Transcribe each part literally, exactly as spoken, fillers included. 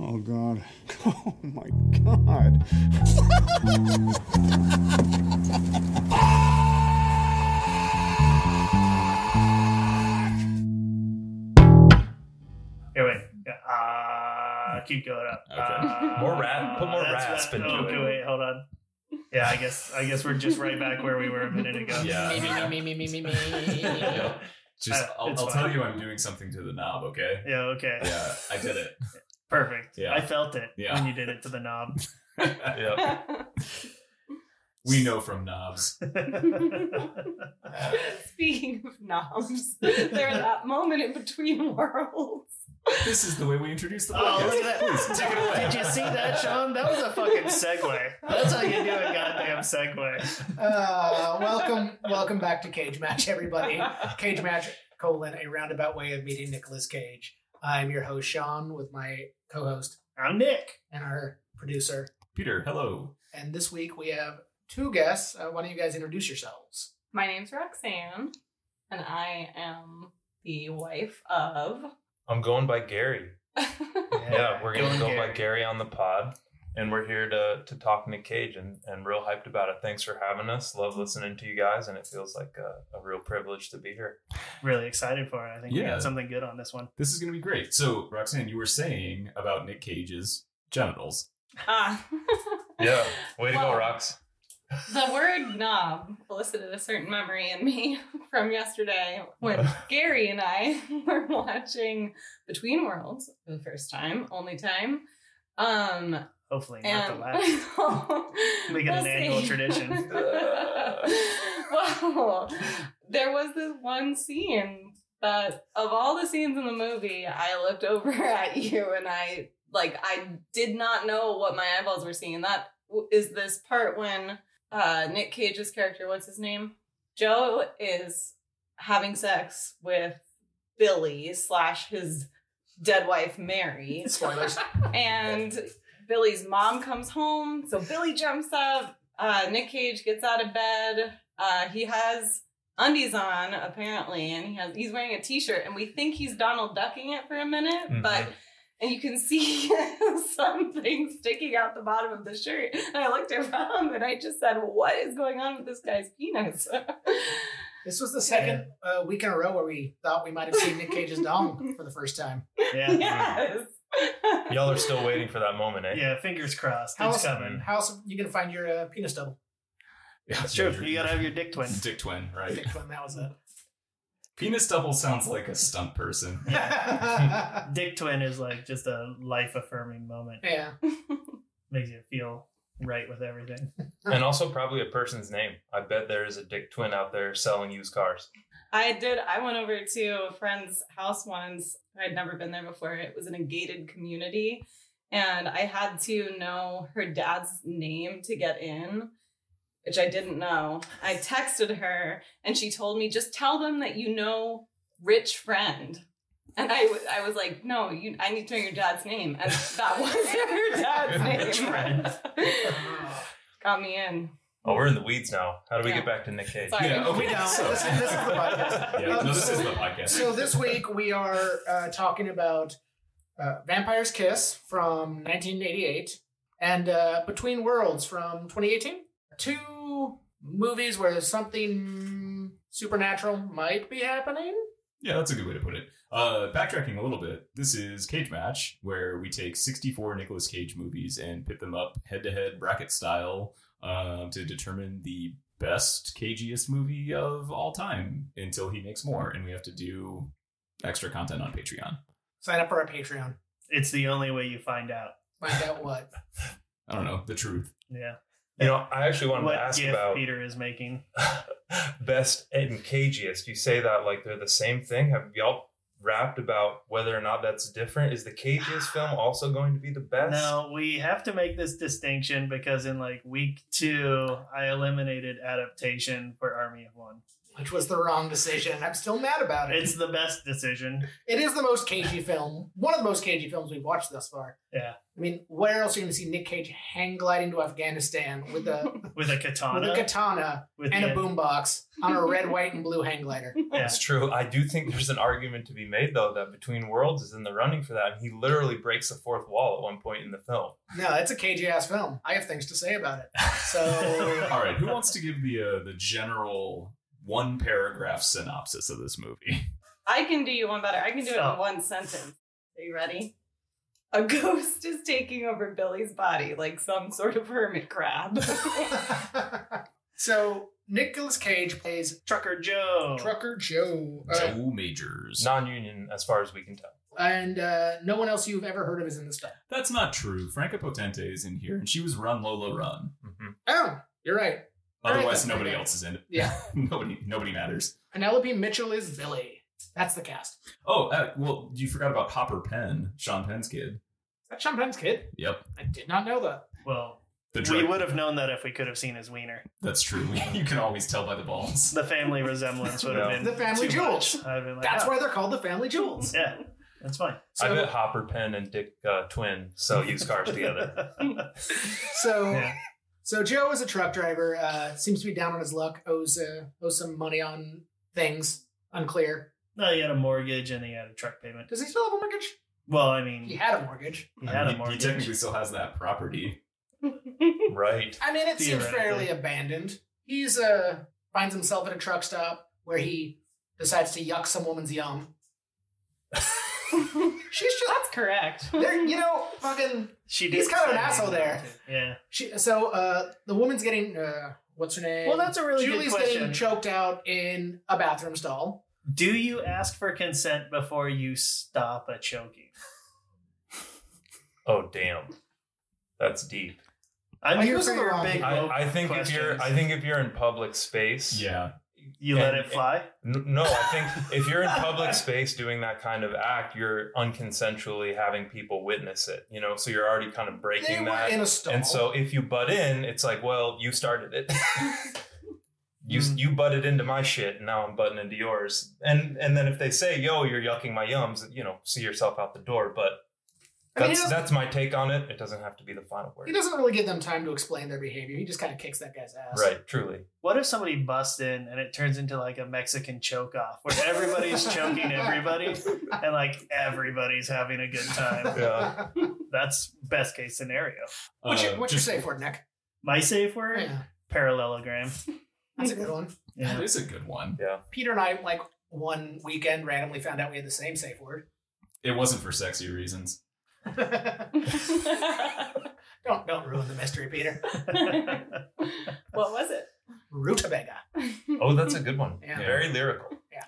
Oh, God. Oh, my God. Here, wait. Uh, keep going up. Okay. Uh, more rap. Put more rasp into it. Okay, wait, hold on. Yeah, I guess I guess we're just right back where we were a minute ago. Yeah. Me, yeah. me, me, me, me, me, me. Yeah. Just, uh, I'll, I'll tell you I'm doing something to the knob, okay? Yeah, okay. Yeah, I did it. Perfect. Yeah. I felt it yeah. when you did it to the knob. Yep. We know from knobs. Speaking of knobs, there's that moment in Between Worlds. This is the way we introduce the podcast. Oh, look at that. Please, take it away. Did you see that, Sean? That was a fucking segue. That's how you do a goddamn segue. Uh, welcome, welcome back to Cage Match, everybody. Cage Match, colon, a roundabout way of meeting Nicolas Cage. I'm your host, Sean, with my co-host. I'm Nick. And our producer, Peter. Hello. And this week we have two guests. Uh, why don't you guys introduce yourselves? My name's Roxanne, and I am the wife of... I'm going by Gary. yeah, yeah, we're going to go Gary. by Gary on the pod. And we're here to to talk Nick Cage and, and real hyped about it. Thanks for having us. Love listening to you guys. And it feels like a, a real privilege to be here. Really excited for it. I think yeah. we got something good on this one. This is going to be great. So, Roxanne, you were saying about Nick Cage's genitals. Ah. yeah. Way to well, go, Rox. The word knob elicited a certain memory in me from yesterday when Gary and I were watching Between Worlds for the first time, only time. Um, Hopefully not the last. Make it an annual tradition. Well, there was this one scene that of all the scenes in the movie, I looked over at you and I, like, I did not know what my eyeballs were seeing. That is this part when... Uh, Nick Cage's character, what's his name? Joe is having sex with Billy slash his dead wife, Mary. Spoilers. And Billy's mom comes home, so Billy jumps up. Uh, Nick Cage gets out of bed. Uh, he has undies on, apparently, and he has he's wearing a t-shirt, and we think he's Donald Ducking it for a minute, mm-hmm. but... And you can see something sticking out the bottom of the shirt. And I looked around and I just said, what is going on with this guy's penis? This was the second uh, week in a row where we thought we might have seen Nick Cage's dong for the first time. Yeah. Yes. Y'all are still waiting for that moment, eh? Yeah, fingers crossed. How it's else, coming. How else are you going to find your uh, penis double? Yeah, that's true. You got to have your dick twin. Dick twin, right? Dick twin, that was it. Penis double sounds like a stunt person. Yeah. Dick twin is like just a life-affirming moment. Yeah. Makes you feel right with everything. And also probably a person's name. I bet there is a dick twin out there selling used cars. I did. I went over to a friend's house once. I'd never been there before. It was in a gated community. And I had to know her dad's name to get in. Which I didn't know. I texted her and she told me, just tell them that you know Rich Friend. And I, w- I was like, no, you, I need to know your dad's name. And that wasn't her dad's name. Rich Friend. Got me in. Oh, we're in the weeds now. How do we yeah. get back to Nick Cage? Sorry. Yeah, okay. We know. So, this, this is the podcast. Yeah, um, no, this so, is the podcast. So this week we are uh, talking about uh, Vampire's Kiss from nineteen eighty-eight and uh, Between Worlds from twenty eighteen. Two movies where something supernatural might be happening. Yeah, that's a good way to put it. Uh, backtracking a little bit, this is Cage Match, where we take sixty-four Nicolas Cage movies and pit them up head-to-head, bracket style, um, to determine the best, cagiest movie of all time until he makes more. And we have to do extra content on Patreon. Sign up for our Patreon. It's the only way you find out. Find out what? I don't know. The truth. Yeah. You know, I actually wanted what to ask about Peter is making best and cagiest. You say that like they're the same thing. Have y'all rapped about whether or not that's different? Is the cagiest film also going to be the best? No, we have to make this distinction because in like week two, I eliminated adaptation for Army of One. which was the wrong decision, and I'm still mad about it. It's the best decision. It is the most cagey film. One of the most cagey films we've watched thus far. Yeah. I mean, where else are you going to see Nick Cage hang gliding to Afghanistan with a... with a katana? With a katana with and a boombox on a red, white, and blue hang glider. Yeah. That's true. I do think there's an argument to be made, though, that Between Worlds is in the running for that. And he literally breaks the fourth wall at one point in the film. No, that's a cagey-ass film. I have things to say about it. So... All right, who wants to give the uh, the general... one paragraph synopsis of this movie? I can do you one better. I can do it in one sentence. Are you ready? A ghost is taking over Billy's body like some sort of hermit crab. So Nicolas Cage plays Trucker Joe. Trucker Joe. Uh, Joe Majors. Non-union as far as we can tell. And uh, no one else you've ever heard of is in this film. That's not true. Franca Potente is in here, and she was Run Lola Run. Mm-hmm. Oh, you're right. Otherwise, right, nobody right. else is in it. Yeah. nobody nobody matters. Penelope Mitchell is Billy. That's the cast. Oh, uh, well, you forgot about Hopper Penn, Sean Penn's kid. Is that Sean Penn's kid? Yep. I did not know that. Well, the dra- we would have known that if we could have seen his wiener. That's true. You can always tell by the balls. The family resemblance would no. have been The family jewels. Like, that's oh. why they're called the family jewels. Yeah. That's fine. So, I bet Hopper Penn and Dick uh, Twin so use cars together. So... Yeah. So Joe is a truck driver, uh, seems to be down on his luck, owes uh, owes some money on things, unclear. No, he had a mortgage and he had a truck payment. Does he still have a mortgage? Well, I mean... He had a mortgage. He had I mean, a mortgage. He technically still has that property. Right. I mean, it seems fairly abandoned. He's uh, finds himself at a truck stop where he decides to yuck some woman's yum. She's just, that's correct. You know, fucking. She did. He's kind of an asshole there. Yeah. She, so uh, the woman's getting uh, what's her name? Well, that's a really Julie's good question. Julie's getting choked out in a bathroom stall. Do you ask for consent before you stop a choking? Oh damn, that's deep. I'm here for your big. I, I think questions. if you're, I think if you're in public space, yeah. You and, let it fly? And, no, I think if you're in public space doing that kind of act, you're unconsensually having people witness it, you know, so you're already kind of breaking they that. Were in a stall. And so if you butt in, it's like, well, you started it. you mm. you butted into my shit and now I'm butting into yours. And and then if they say, yo, you're yucking my yums, you know, see yourself out the door. But I mean, that's that's my take on it. It doesn't have to be the final word. He doesn't really give them time to explain their behavior. He just kind of kicks that guy's ass. Right, truly. What if somebody busts in and it turns into like a Mexican choke-off where everybody's choking everybody and like everybody's having a good time? Yeah. That's best case scenario. Uh, what's your, what's just, your safe word, Nick? My safe word? Yeah. Parallelogram. That's a good one. Yeah. That is a good one. Yeah. Peter and I, like one weekend, randomly found out we had the same safe word. It wasn't for sexy reasons. don't don't ruin the mystery, Peter. What was it? Rutabaga. Oh, that's a good one. Yeah. Very lyrical. Yeah.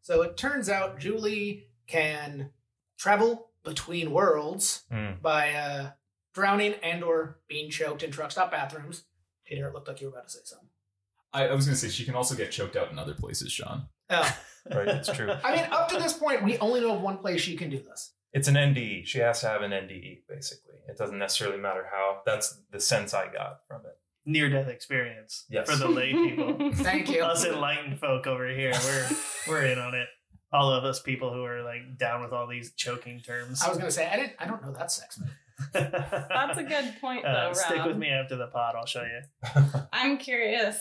So it turns out Julie can travel between worlds mm. by uh, drowning and or being choked in truck stop bathrooms. Peter, it looked like you were about to say something. I, I was going to say she can also get choked out in other places, Sean. Oh, right. That's true. I mean, up to this point, we only know of one place she can do this. It's an N D E. She has to have an N D E, basically. It doesn't necessarily matter how. That's the sense I got from it. Near-death experience. Yes. For the lay people. Thank you. Us enlightened folk over here. We're we're in on it. All of us people who are like down with all these choking terms. I was going to say, I didn't. I don't know that sex. That's a good point, though, uh, Rob. Stick with me after the pod. I'll show you. I'm curious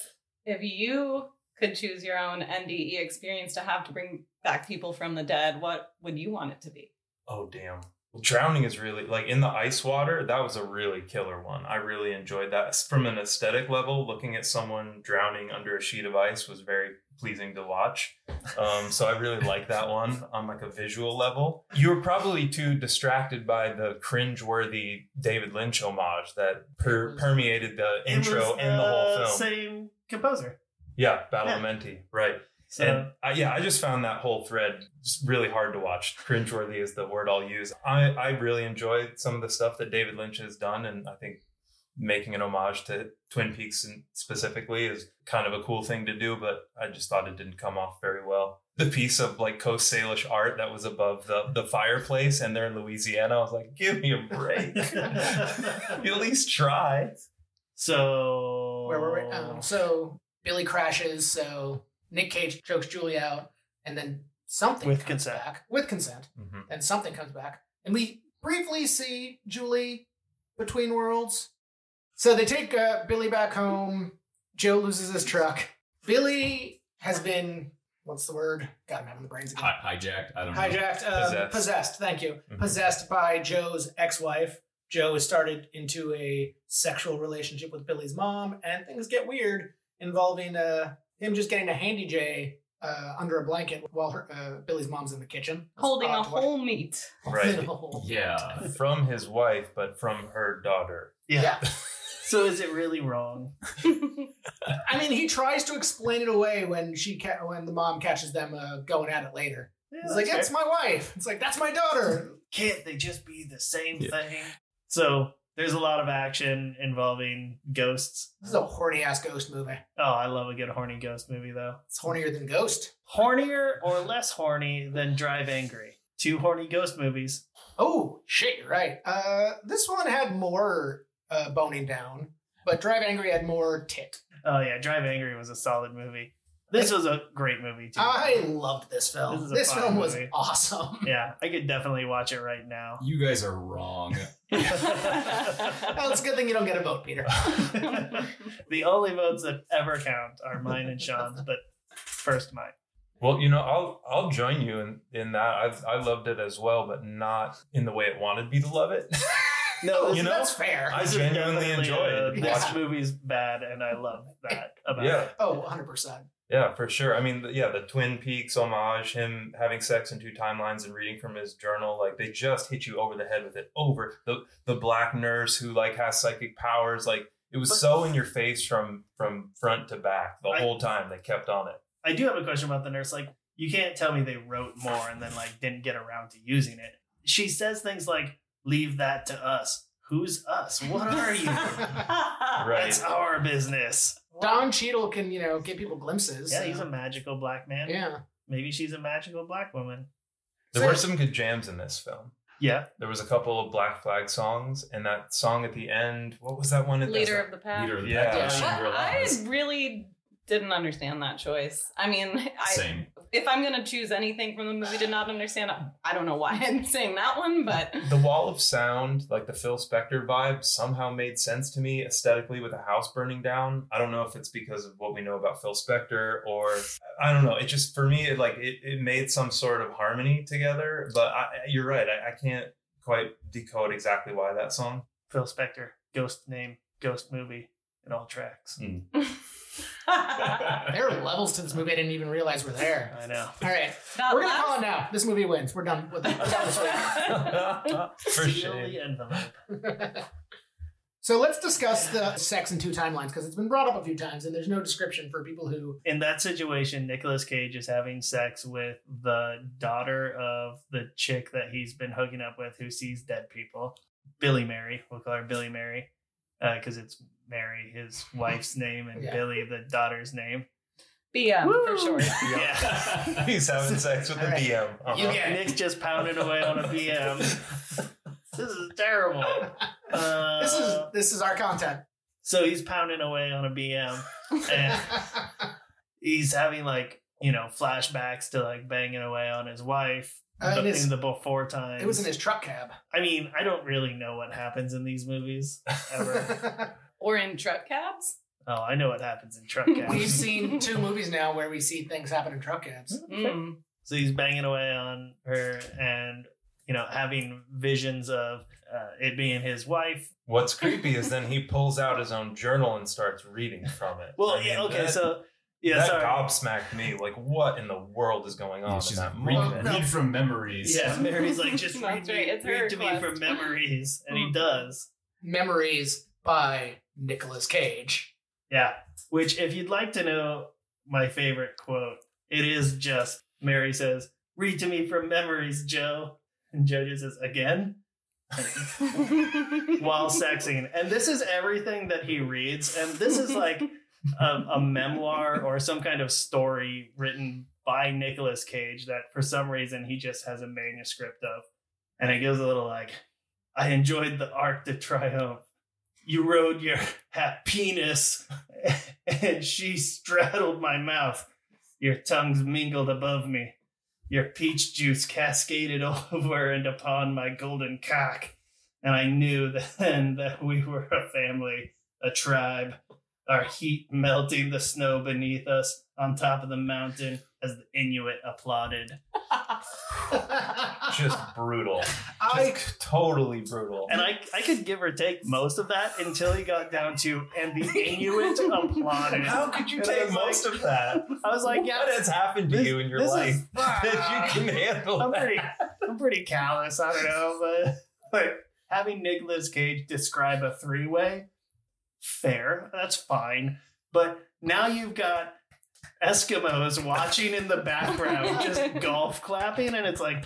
if you could choose your own N D E experience to have to bring back people from the dead, what would you want it to be? Oh, damn. Drowning is really, like, in the ice water, that was a really killer one. I really enjoyed that. From an aesthetic level, looking at someone drowning under a sheet of ice was very pleasing to watch. Um, so I really like that one on, like, a visual level. You were probably too distracted by the cringe-worthy David Lynch homage that per- permeated the it intro was, uh, and the whole film. Same composer. Yeah, Badalamenti, yeah. Right. So. And I, yeah, I just found that whole thread just really hard to watch. Cringeworthy is the word I'll use. I, I really enjoyed some of the stuff that David Lynch has done. And I think making an homage to Twin Peaks specifically is kind of a cool thing to do. But I just thought it didn't come off very well. The piece of like Coast Salish art that was above the, the fireplace and they're in Louisiana. I was like, give me a break. At least try. So. Where were we? Um, so Billy crashes. So. Nick Cage chokes Julie out, and then something with comes consent. back. With consent. Mm-hmm. And something comes back. And we briefly see Julie between worlds. So they take uh, Billy back home. Joe loses his truck. Billy has been... What's the word? God, I'm having the brains again. Hi- hijacked. I don't hijacked, know. Hijacked. Um, possessed. possessed. Thank you. Mm-hmm. Possessed by Joe's ex-wife. Joe has started into a sexual relationship with Billy's mom, and things get weird involving uh, him just getting a handy J uh, under a blanket while her, uh, Billy's mom's in the kitchen. That's Holding a whole meat. Right. Whole yeah. Meat. From his wife, but from her daughter. Yeah. yeah. So is it really wrong? I mean, he tries to explain it away when she ca- when the mom catches them uh, going at it later. Yeah, it's like, that's my wife. It's like, that's my daughter. Can't they just be the same yeah. thing? So there's a lot of action involving ghosts. This is a horny-ass ghost movie. Oh, I love a good horny ghost movie, though. It's hornier than Ghost. Hornier or less horny than Drive Angry. Two horny ghost movies. Oh, shit, you're right. Uh, this one had more... Uh, boning down, but Drive Angry had more tit. Oh yeah, Drive Angry was a solid movie. This was a great movie too. I loved this film. This, this film movie. was awesome. Yeah, I could definitely watch it right now. You guys are wrong. Well, it's a good thing you don't get a vote, Peter. The only votes that ever count are mine and Sean's, but first mine. Well, you know, I'll I'll join you in, in that. I've, I loved it as well, but not in the way it wanted me to love it. No, you know, that's fair. I genuinely enjoy it. This movie's bad, and I love that about yeah. it. Oh, one hundred percent. Yeah, for sure. I mean, yeah, the Twin Peaks homage, him having sex in two timelines and reading from his journal, like, they just hit you over the head with it. Over the the black nurse who, like, has psychic powers. Like, it was but, so in your face from, from front to back the I, whole time. They kept on it. I do have a question about the nurse. Like, you can't tell me they wrote more and then, like, didn't get around to using it. She says things like, leave that to us. Who's us? What are you? Right. It's our business. Don Cheadle can, you know, give people glimpses. Yeah, so. He's a magical black man. Yeah. Maybe she's a magical black woman. There so, were some good jams in this film. Yeah. There was a couple of Black Flag songs, and that song at the end, what was that one? Leader of the Pack. Leader of the Pack. Yeah. I really didn't understand that choice. I mean, I, Same. If I'm going to choose anything from the movie, did not understand. I don't know why I'm saying that one, but the wall of sound, like the Phil Spector vibe, somehow made sense to me aesthetically with a house burning down. I don't know if it's because of what we know about Phil Spector, or I don't know. It just for me, it like it, it made some sort of harmony together. But I, you're right, I, I can't quite decode exactly why that song. Phil Spector, ghost name, ghost movie, it all tracks. Mm. There are levels to this movie I didn't even realize were there. I know. All right. That We're going to call it now. This movie wins. We're done with it. For Seal the envelope. So let's discuss the sex in two timelines, because it's been brought up a few times and there's no description for people who... In that situation, Nicolas Cage is having sex with the daughter of the chick that he's been hooking up with who sees dead people. Billy Mary. We'll call her Billy Mary because uh, it's... Mary, his wife's name, and yeah. Billy, the daughter's name. B M, Woo! For sure. Yeah. He's having sex with a right. B M. Uh-huh. You get Nick's just pounding away on a B M. This is terrible. Uh, this is this is our content. So he's pounding away on a B M. And he's having, like, you know, flashbacks to, like, banging away on his wife. Uh, the, his, in the before times. It was in his truck cab. I mean, I don't really know what happens in these movies, ever. Or in truck cabs? Oh, I know what happens in truck cabs. We've seen two movies now where we see things happen in truck cabs. Mm. So he's banging away on her and, you know, having visions of uh, it being his wife. What's creepy is then he pulls out his own journal and starts reading from it. Well, I mean, yeah, okay, that, so... Yeah, that sorry. gobsmacked me. Like, what in the world is going on? She's not reading. Read from memories. Yeah, Mary's like, just read, me, right. read to quest. me from memories. And he does. Memories by... Nicolas Cage. Yeah. Which, if you'd like to know my favorite quote, it is just, Mary says, read to me from memories, Joe. And Joe just says, again? While sexing. And this is everything that he reads. And this is like a, a memoir or some kind of story written by Nicolas Cage that for some reason he just has a manuscript of. And it goes a little like, I enjoyed the Arc de Triomphe. You rode your ha- penis, and she straddled my mouth. Your tongues mingled above me. Your peach juice cascaded over and upon my golden cock. And I knew then that we were a family, a tribe, our heat melting the snow beneath us on top of the mountain as the Inuit applauded. Just brutal. I Just totally brutal. And I I could give or take most of that until he got down to, and the Inuit applauded. How could you and take most like, of that? I was like, yeah. What has happened to this, you in your life is, that you can handle I'm that? Pretty, I'm pretty callous, I don't know, but like, having Nicolas Cage describe a three-way, fair, that's fine. But now you've got Eskimos watching in the background, just golf clapping, and it's like,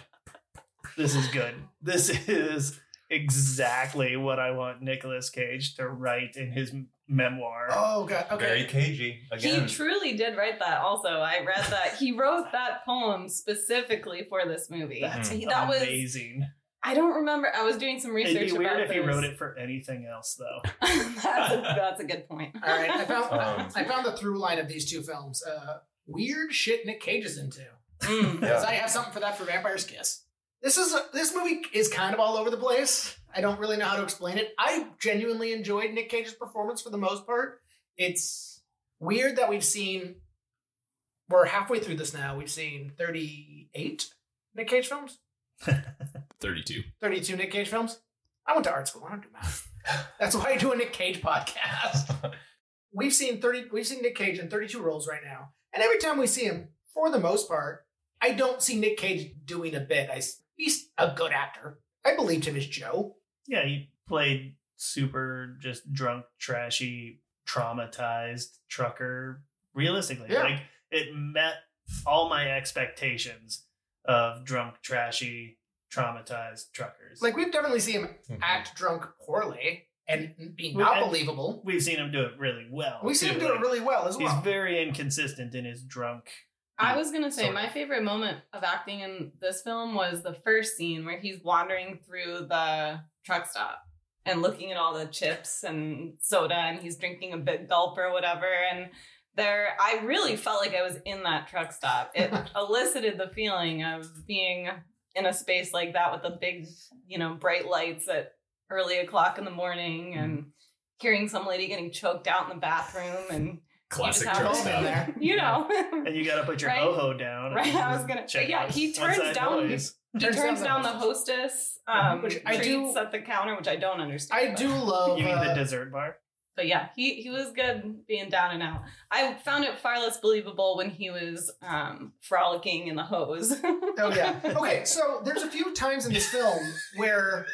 this is good. This is exactly what I want Nicolas Cage to write in his memoir. Oh, God. Okay. Very cagey. Again. He truly did write that also. I read that. He wrote that poem specifically for this movie. That's mm. that amazing. Was, I don't remember. I was doing some research about this. It'd be weird if he wrote it for anything else, though. that's, a, that's a good point. All right. I found, um, I found the through line of these two films. Uh, weird shit Nick Cage is into. Because yeah. I have something for that for Vampire's Kiss. This is this movie is kind of all over the place. I don't really know how to explain it. I genuinely enjoyed Nick Cage's performance for the most part. It's weird that we've seen... We're halfway through this now. We've seen thirty-eight Nick Cage films. thirty-two. thirty-two Nick Cage films? I went to art school. I don't do math. That's why I do a Nick Cage podcast. We've seen thirty. We've seen Nick Cage in thirty-two roles right now. And every time we see him, for the most part, I don't see Nick Cage doing a bit. I, he's a good actor. I believed him as Joe. Yeah, he played super just drunk, trashy, traumatized trucker. Realistically, yeah. Like it met all my expectations of drunk, trashy, traumatized truckers. Like, we've definitely seen him mm-hmm. act drunk poorly and be not and believable. We've seen him do it really well. We've seen too. him do like, it really well as well. He's very inconsistent in his drunk. I was going to say, my of. favorite moment of acting in this film was the first scene where he's wandering through the truck stop and looking at all the chips and soda, and he's drinking a big gulp or whatever, and there, I really felt like I was in that truck stop. It elicited the feeling of being... in a space like that with the big, you know, bright lights at early o'clock in the morning and mm. hearing some lady getting choked out in the bathroom and classic truck stop there, you yeah. know. And you got to put your right? ho-ho down. Right. I was going to, yeah, he turns down, he, he turns, turns down the hostess, the hostess um, which I do at the counter, which I don't understand. I do love. You mean uh, the dessert bar? But yeah, he, he was good being down and out. I found it far less believable when he was um, frolicking in the hose. Oh, yeah. Okay, so there's a few times in this film where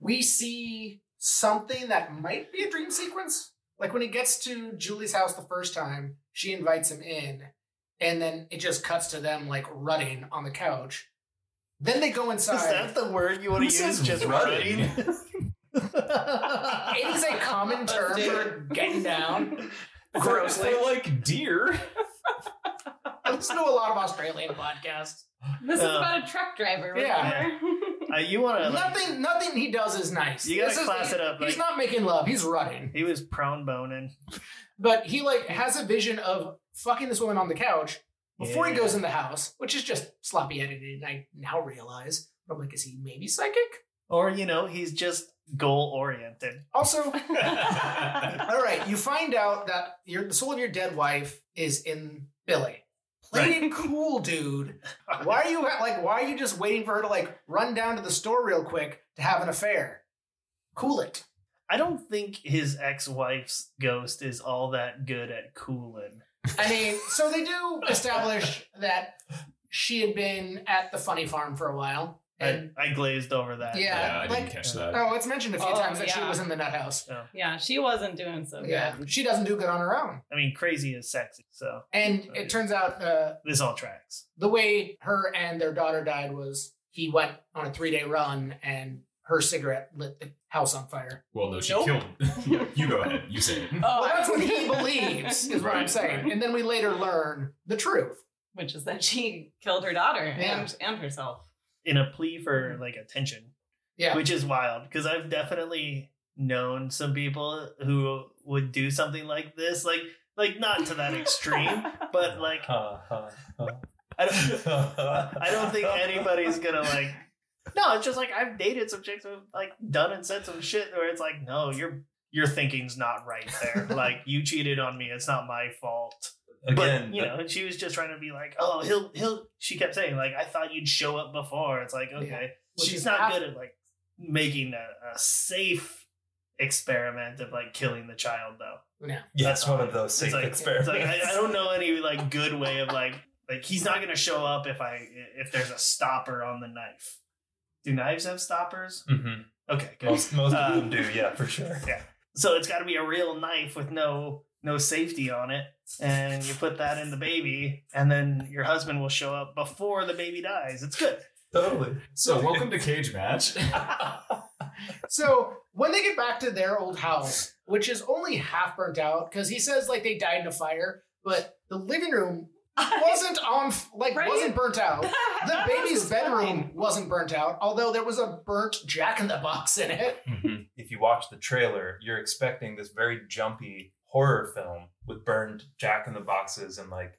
we see something that might be a dream sequence. Like when he gets to Julie's house the first time, she invites him in, and then it just cuts to them like rutting on the couch. Then they go inside. Is that the word you want to use? Just rutting? It is a common term for getting down. Grossly. They're like deer. I listen to a lot of Australian podcasts. This is um, about a truck driver, remember? Yeah. Uh, you want to nothing. Like, nothing he does is nice. You gotta this class is, it up. Like, he's not making love. He's rutting. He was prone boning, but he like has a vision of fucking this woman on the couch before yeah. he goes in the house, which is just sloppy edited. I now realize. I'm like, is he maybe psychic? Or you know, he's just. Goal-oriented. Also, all right, you find out that your, the soul of your dead wife is in Billy. Play it right. cool, dude. Why are you like? Why are you just waiting for her to like run down to the store real quick to have an affair? Cool it. I don't think his ex-wife's ghost is all that good at cooling. I mean, so they do establish that she had been at the funny farm for a while. I, I glazed over that. Yeah, yeah I like, didn't catch that. Oh, it's mentioned a few oh, times that yeah. she was in the nut house. Oh. Yeah, she wasn't doing so good. Yeah, she doesn't do good on her own. I mean, crazy is sexy, so. And so it yeah. turns out... Uh, this all tracks. The way her and their daughter died was he went on a three-day run and her cigarette lit the house on fire. Well, no, she nope. killed him. yeah, you go ahead. You say it. Oh, well, that's what he believes, is what right, I'm saying. Right. And then we later learn the truth. Which is that she killed her daughter yeah. and, and herself. In a plea for like attention, yeah, which is wild because I've definitely known some people who would do something like this. Like, Like, not to that extreme, but like, huh, huh, huh. I don't, I don't think anybody's gonna like. No, it's just like I've dated some chicks who've like done and said some shit where it's like, no, your your thinking's not right there. Like, you cheated on me. It's not my fault. Again, but you know, she was just trying to be like, oh, he'll he'll. She kept saying like, I thought you'd show up before. It's like, okay, yeah. well, she's not have- good at like making a, a safe experiment of like killing the child though. Yeah, that's one of those safe like, experiments. Like, I, I don't know any like good way of like like he's not gonna show up if I if there's a stopper on the knife. Do knives have stoppers? Mm-hmm. Okay, good. Most, most uh, of them do, yeah, for sure. Yeah, so it's got to be a real knife with no no safety on it, and you put that in the baby, and then your husband will show up before the baby dies. It's good. Totally. So welcome to Cage Match. So when they get back to their old house, which is only half burnt out, because he says like they died in a fire, but the living room wasn't on like right? wasn't burnt out. The baby's bedroom wasn't burnt out, although there was a burnt Jack in the Box in it. Mm-hmm. If you watch the trailer, you're expecting this very jumpy horror film with burned Jack in the Boxes and like,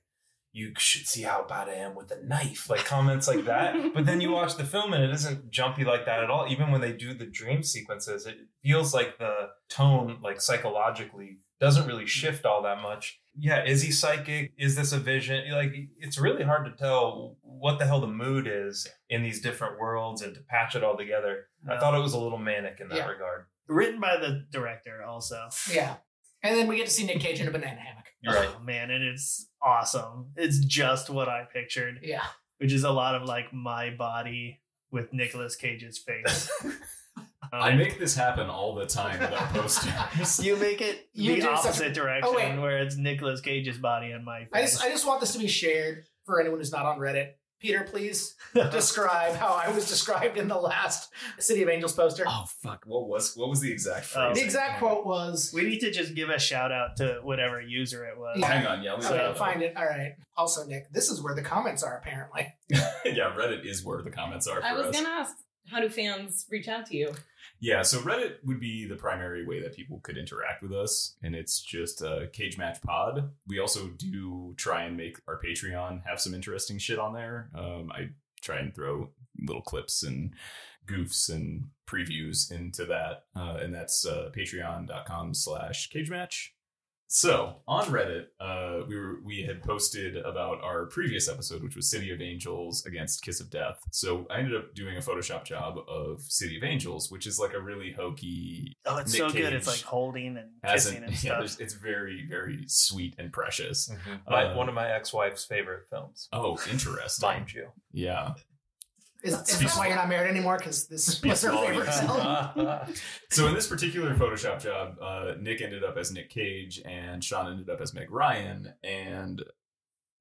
you should see how bad I am with a knife, like comments like that. But then you watch the film and it isn't jumpy like that at all. Even when they do the dream sequences, it feels like the tone, like psychologically, doesn't really shift all that much. Yeah, is he psychic? Is this a vision? Like, it's really hard to tell what the hell the mood is in these different worlds and to patch it all together. No. I thought it was a little manic in that yeah. regard. Written by the director also. Yeah. And then we get to see Nick Cage in a banana hammock. You're right. Oh, man, and it's awesome. It's just what I pictured. Yeah. Which is a lot of, like, my body with Nicolas Cage's face. um, I make this happen all the time with our posters. You make it you the opposite something. direction, oh, where it's Nicolas Cage's body and my face. I just, I just want this to be shared for anyone who's not on Reddit. Peter, please describe how I was described in the last City of Angels poster. Oh, fuck. What was what was the exact phrase? The exact quote was... We need to just give a shout out to whatever user it was. Yeah. Hang on, yeah. So, okay, find it. All right. Also, Nick, this is where the comments are, apparently. Yeah, Reddit is where the comments are for us. I was going to ask, how do fans reach out to you? Yeah, so Reddit would be the primary way that people could interact with us, and it's just a uh, Cage Match Pod. We also do try and make our Patreon have some interesting shit on there. Um, I try and throw little clips and goofs and previews into that, uh, and that's uh, patreon.com slash Cage Match. So on Reddit, uh, we were, we had posted about our previous episode, which was City of Angels against Kiss of Death. So I ended up doing a Photoshop job of City of Angels, which is like a really hokey. Oh, it's Nick so Cage good. It's like holding and kissing an, and yeah, stuff. It's very, very sweet and precious. Mm-hmm. My, uh, one of my ex-wife's favorite films. Oh, interesting. Mind you. Yeah. Is, is that why you're not married anymore? Because this was her favorite film. So in this particular Photoshop job, uh, Nick ended up as Nick Cage and Sean ended up as Meg Ryan. And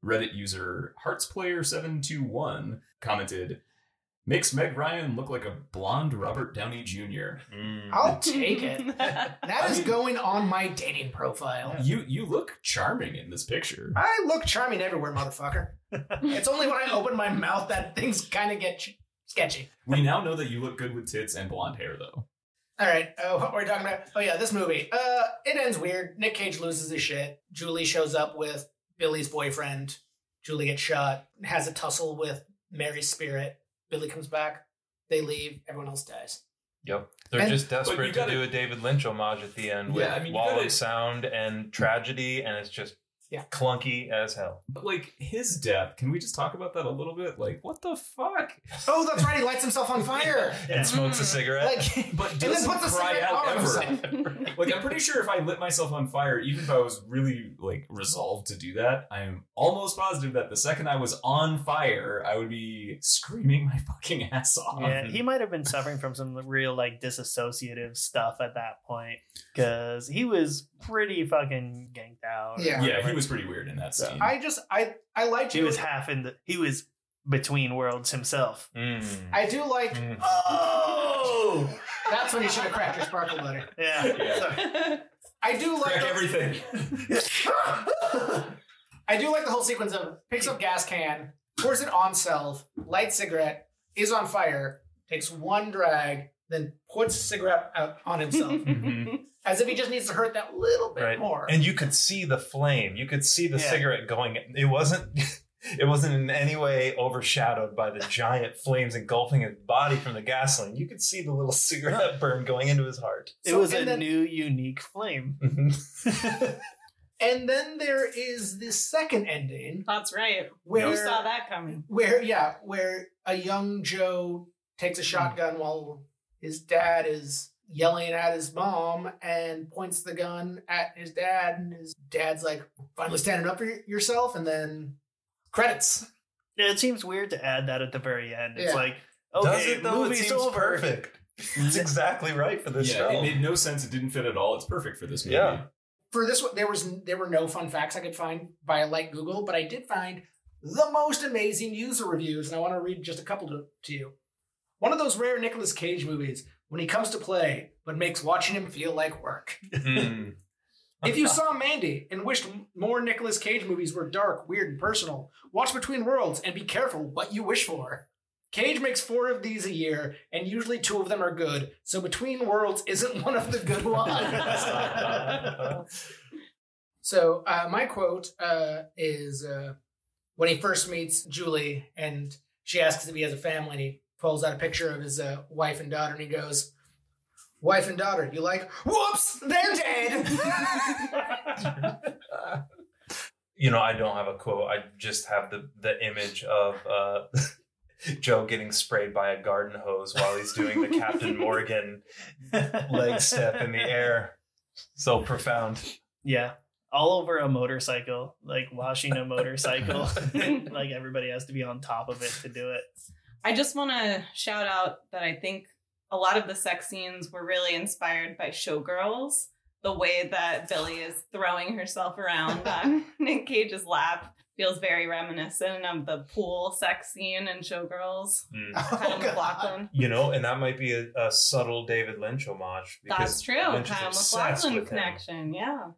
Reddit user HeartsPlayer seven two one commented, makes Meg Ryan look like a blonde Robert Downey Junior Mm. I'll take it. That I is mean, going on my dating profile. You you look charming in this picture. I look charming everywhere, motherfucker. It's only when I open my mouth that things kind of get ch- sketchy. We now know that you look good with tits and blonde hair, though. All right. Oh, what were we talking about? Oh, yeah, this movie. Uh, it ends weird. Nick Cage loses his shit. Julie shows up with Billy's boyfriend. Julie gets shot. Has a tussle with Mary's spirit. Billy comes back, they leave, everyone else dies. Yep. They're and, just desperate gotta, to do a David Lynch homage at the end with yeah, I mean, wall gotta, of sound and tragedy, and it's just yeah. clunky as hell. But, like, his death, can we just talk about that a little bit? Like, what the fuck? Oh, that's right, he lights himself on fire. Yeah. And smokes a cigarette. Like, but doesn't and then cry out ever. Like, I'm pretty sure if I lit myself on fire, even if I was really, like, resolved to do that, I'm almost positive that the second I was on fire, I would be screaming my fucking ass off. Yeah, he might have been suffering from some real, like, disassociative stuff at that point, because he was pretty fucking ganked out. Yeah, yeah, he was pretty weird in that scene. I just, I, I liked He was it. half in the, he was between worlds himself. Mm. I do like, mm. oh! That's when you should have cracked your sparkle butter. Yeah. yeah. I do like Crack the, everything. I do like the whole sequence of picks up gas can, pours it on self, lights cigarette, is on fire, takes one drag, then puts a cigarette out on himself mm-hmm. as if he just needs to hurt that little bit right. more. And you could see the flame. You could see the yeah. cigarette going. It wasn't it wasn't in any way overshadowed by the giant flames engulfing his body from the gasoline. You could see the little cigarette burn going into his heart. It so, was a then, new, unique flame. Mm-hmm. And then there is this second ending. That's right. Where, who saw that coming? Where, yeah, where a young Joe takes a shotgun while his dad is yelling at his mom and points the gun at his dad. And his dad's like, finally standing up for yourself. And then credits. Yeah, it seems weird to add that at the very end. It's yeah. like, okay, it, though, movie's over. Perfect. It's exactly right for this yeah, show. It made no sense. It didn't fit at all. It's perfect for this movie. Yeah. For this one, there was there were no fun facts I could find by a light Google, but I did find the most amazing user reviews, and I want to read just a couple to, to you. One of those rare Nicolas Cage movies when he comes to play, but makes watching him feel like work. Mm. If you saw Mandy and wished more Nicolas Cage movies were dark, weird, and personal, watch Between Worlds and be careful what you wish for. Cage makes four of these a year, and usually two of them are good, so Between Worlds isn't one of the good ones. So uh, my quote uh, is uh, when he first meets Julie, and she asks if he has a family, and he pulls out a picture of his uh, wife and daughter, and he goes, "Wife and daughter, you like, whoops, they're dead!" You know, I don't have a quote. I just have the, the image of... Uh, Joe getting sprayed by a garden hose while he's doing the Captain Morgan leg step in the air. So profound. Yeah. All over a motorcycle, like washing a motorcycle. Like everybody has to be on top of it to do it. I just want to shout out that I think a lot of the sex scenes were really inspired by Showgirls. The way that Billie is throwing herself around on Nick Cage's lap feels very reminiscent of the pool sex scene in Showgirls. Mm. Kyle MacLachlan. You know, and that might be a, a subtle David Lynch homage. Because that's true. Kyle MacLachlan connection, yeah.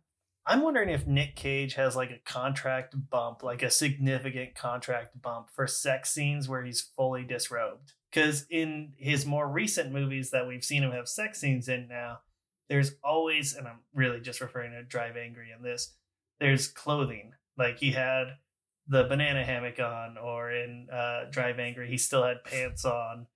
I'm wondering if Nick Cage has like a contract bump, like a significant contract bump for sex scenes where he's fully disrobed. Because in his more recent movies that we've seen him have sex scenes in now, there's always, and I'm really just referring to Drive Angry in this, there's clothing. Like he had the banana hammock on, or in uh, Drive Angry, he still had pants on.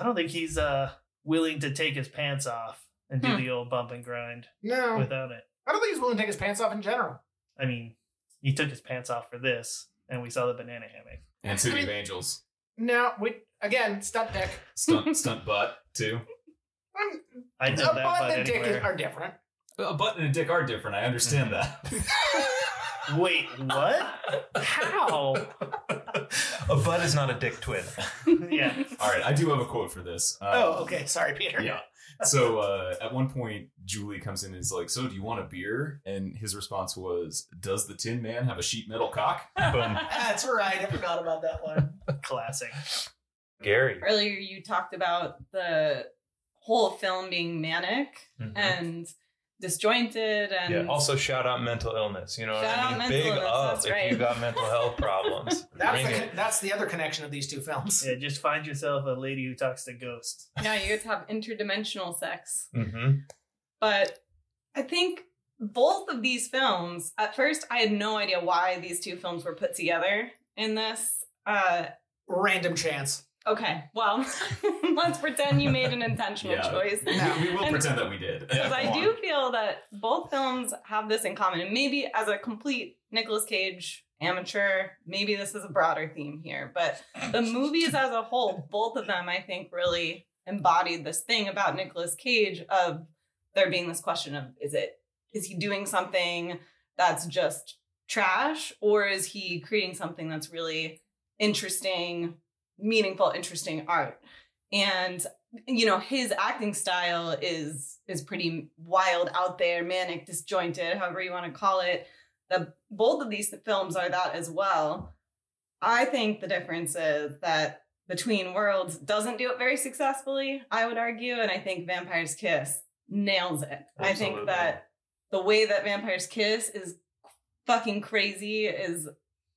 I don't think he's uh, willing to take his pants off and do hmm. the old bump and grind no. without it. I don't think he's willing to take his pants off in general. I mean, he took his pants off for this, and we saw the banana hammock. And City of Angels. No, we, again, stunt dick. Stunt, stunt butt, too. I'm, I did a that butt and a dick is, are different. A butt and a dick are different, I understand that. Wait, what? How? A butt is not a dick twin. Yeah. All right, I do have a quote for this. Um, oh, okay. Sorry, Peter. Yeah. So uh, at one point, Julie comes in and is like, "So, do you want a beer?" And his response was, "Does the Tin Man have a sheet metal cock?" Boom. That's right. I forgot about that one. Classic. Gary. Earlier, you talked about the whole film being manic mm-hmm. and disjointed, and yeah. Also, shout out mental illness. You know, shout I mean, out big illness, up if right. you got mental health problems. That's the, that's the other connection of these two films. Yeah, just find yourself a lady who talks to ghosts. Yeah, you get to have interdimensional sex. Mm-hmm. But I think both of these films. At first, I had no idea why these two films were put together in this uh, random chance. Okay, well, let's pretend you made an intentional yeah, choice. No, we will and, pretend that we did. Because yeah, I on. do feel that both films have this in common. And maybe as a complete Nicolas Cage amateur, maybe this is a broader theme here. But the movies as a whole, both of them, I think, really embodied this thing about Nicolas Cage of there being this question of, is it, is he doing something that's just trash? Or is he creating something that's really interesting, meaningful, interesting art? And you know, his acting style is is pretty wild, out there, manic, disjointed, however you want to call it. The both of these films are that as well. I think the difference is that Between Worlds doesn't do it very successfully, I would argue, and I think Vampire's Kiss nails it. Absolutely. I think that the way that Vampire's Kiss is fucking crazy is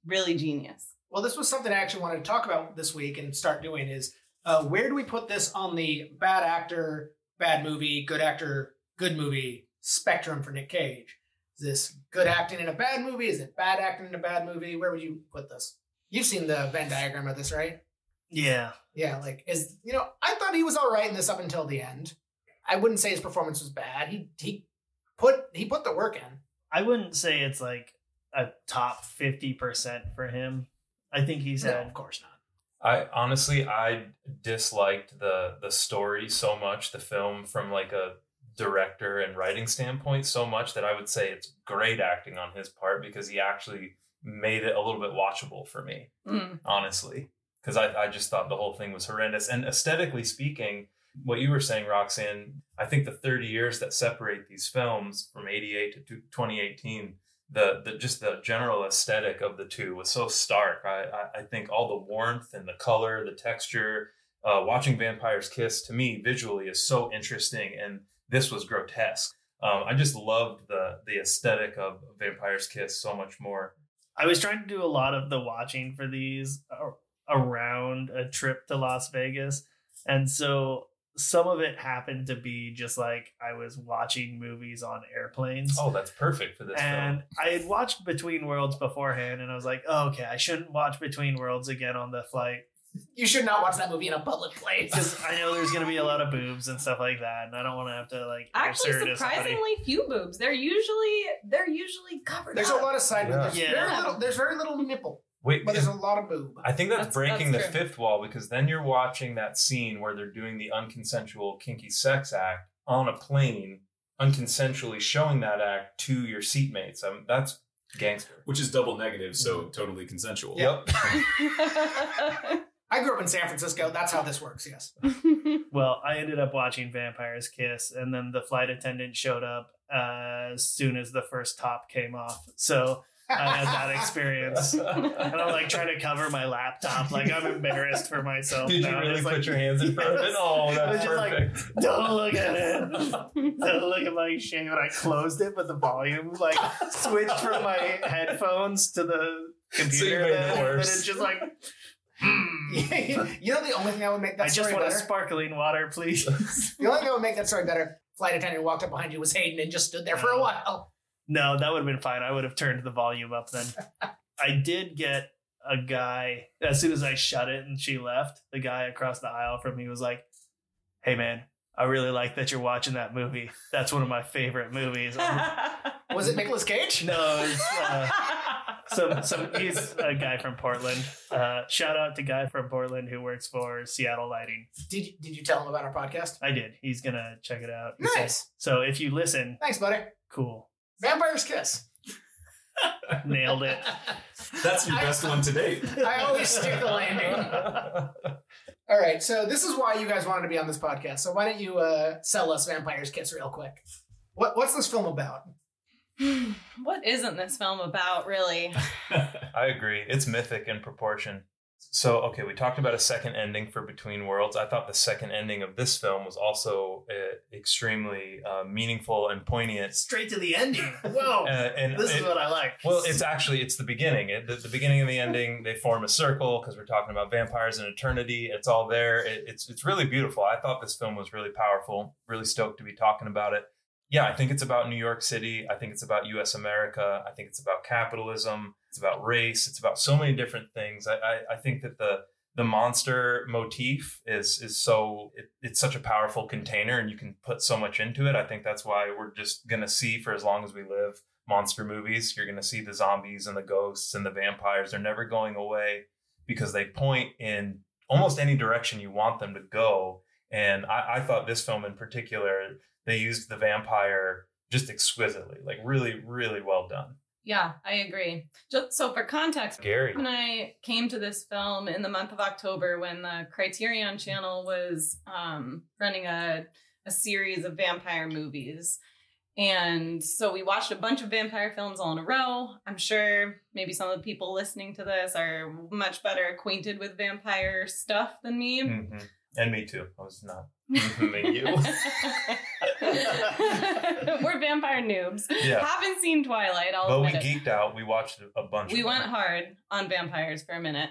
really genius. Well, this was something I actually wanted to talk about this week and start doing is Uh, where do we put this on the bad actor, bad movie, good actor, good movie spectrum for Nick Cage? Is this good acting in a bad movie? Is it bad acting in a bad movie? Where would you put this? You've seen the Venn diagram of this, right? Yeah. Yeah, like, is, you know, I thought he was all right in this up until the end. I wouldn't say his performance was bad. He he put he put the work in. I wouldn't say it's like a top fifty percent for him. I think he's no, had... Of course not. I honestly, I disliked the the story so much, the film from like a director and writing standpoint so much that I would say it's great acting on his part because he actually made it a little bit watchable for me, mm. honestly. Because I, I just thought the whole thing was horrendous. And aesthetically speaking, what you were saying, Roxanne, I think the thirty years that separate these films from eighty-eight to twenty eighteen, the the just the general aesthetic of the two was so stark. I I, I think all the warmth and the color, the texture, uh, watching Vampire's Kiss to me visually is so interesting, and this was grotesque. Um, I just loved the the aesthetic of Vampire's Kiss so much more. I was trying to do a lot of the watching for these around a trip to Las Vegas, and so some of it happened to be just like I was watching movies on airplanes. Oh, that's perfect for this. And film. I had watched Between Worlds beforehand, and I was like, oh, okay, I shouldn't watch Between Worlds again on the flight. You should not watch that movie in a public place. Because I know there's going to be a lot of boobs and stuff like that, and I don't want to have to, like, actually, surprisingly few boobs. They're usually, they're usually covered There's up. A lot of side yeah. There's, yeah. Very little, there's very little nipple. Wait, but there's a lot of boob. I think that's, that's breaking that's the true. fifth wall, because then you're watching that scene where they're doing the unconsensual kinky sex act on a plane, unconsensually showing that act to your seatmates. I mean, that's gangster. Which is double negative, so mm-hmm. totally consensual. Yep. I grew up in San Francisco. That's how this works, yes. Well, I ended up watching Vampire's Kiss, and then the flight attendant showed up uh, as soon as the first top came off. So... I had that experience, and I'm like trying to cover my laptop, like I'm embarrassed for myself. Did now. you really put like, your hands in front of it? Oh, that's perfect. Just like, don't look at it. Don't look at my shame. And I closed it, but the volume like switched from my headphones to the computer. So then, and it's just like, mm. You know, the only thing that would make that I story better. I just want better? a sparkling water, please. The only thing that would make that story better. Flight attendant walked up behind you, was Hayden, and just stood there for a while. No, that would have been fine. I would have turned the volume up then. I did get a guy, as soon as I shut it and she left, the guy across the aisle from me was like, hey, man, I really like that you're watching that movie. That's one of my favorite movies. Was it Nicolas Cage? No, it was uh, some, some, he's a guy from Portland. Uh, shout out to guy from Portland who works for Seattle Lighting. Did, did you tell him about our podcast? I did. He's going to check it out. Nice. Said, so if you listen. Thanks, buddy. Cool. Vampire's Kiss. Nailed it. That's your best I, one to date. I always stick the landing. All right, so this is why you guys wanted to be on this podcast. So why don't you uh, sell us Vampire's Kiss real quick? What What's this film about? What isn't this film about, really? I agree. It's mythic in proportion. So, okay, we talked about a second ending for Between Worlds. I thought the second ending of this film was also uh, extremely uh, meaningful and poignant. Straight to the ending. Whoa. uh, and this it, is what I like. Well, it's actually, it's the beginning. It, the, the beginning and the ending, they form a circle because we're talking about vampires and eternity. It's all there. It, it's, it's really beautiful. I thought this film was really powerful. Really stoked to be talking about it. Yeah, I think it's about New York City. I think it's about U S America. I think it's about capitalism. It's about race. It's about so many different things. I I, I think that the the monster motif is is so it, it's such a powerful container, and you can put so much into it. I think that's why we're just gonna see for as long as we live monster movies. You're gonna see the zombies and the ghosts and the vampires. They're never going away because they point in almost any direction you want them to go. And I, I thought this film in particular, they used the vampire just exquisitely, like really, really well done. Yeah, I agree. Just so for context, Gary and I came to this film in the month of October when the Criterion Channel was um, running a, a series of vampire movies. And so we watched a bunch of vampire films all in a row. I'm sure maybe some of the people listening to this are much better acquainted with vampire stuff than me. Mm-hmm. And me too. I was not. you. We're vampire noobs. Yeah. Haven't seen Twilight. I'll but we it. geeked out. We watched a bunch. We of went them. hard on vampires for a minute.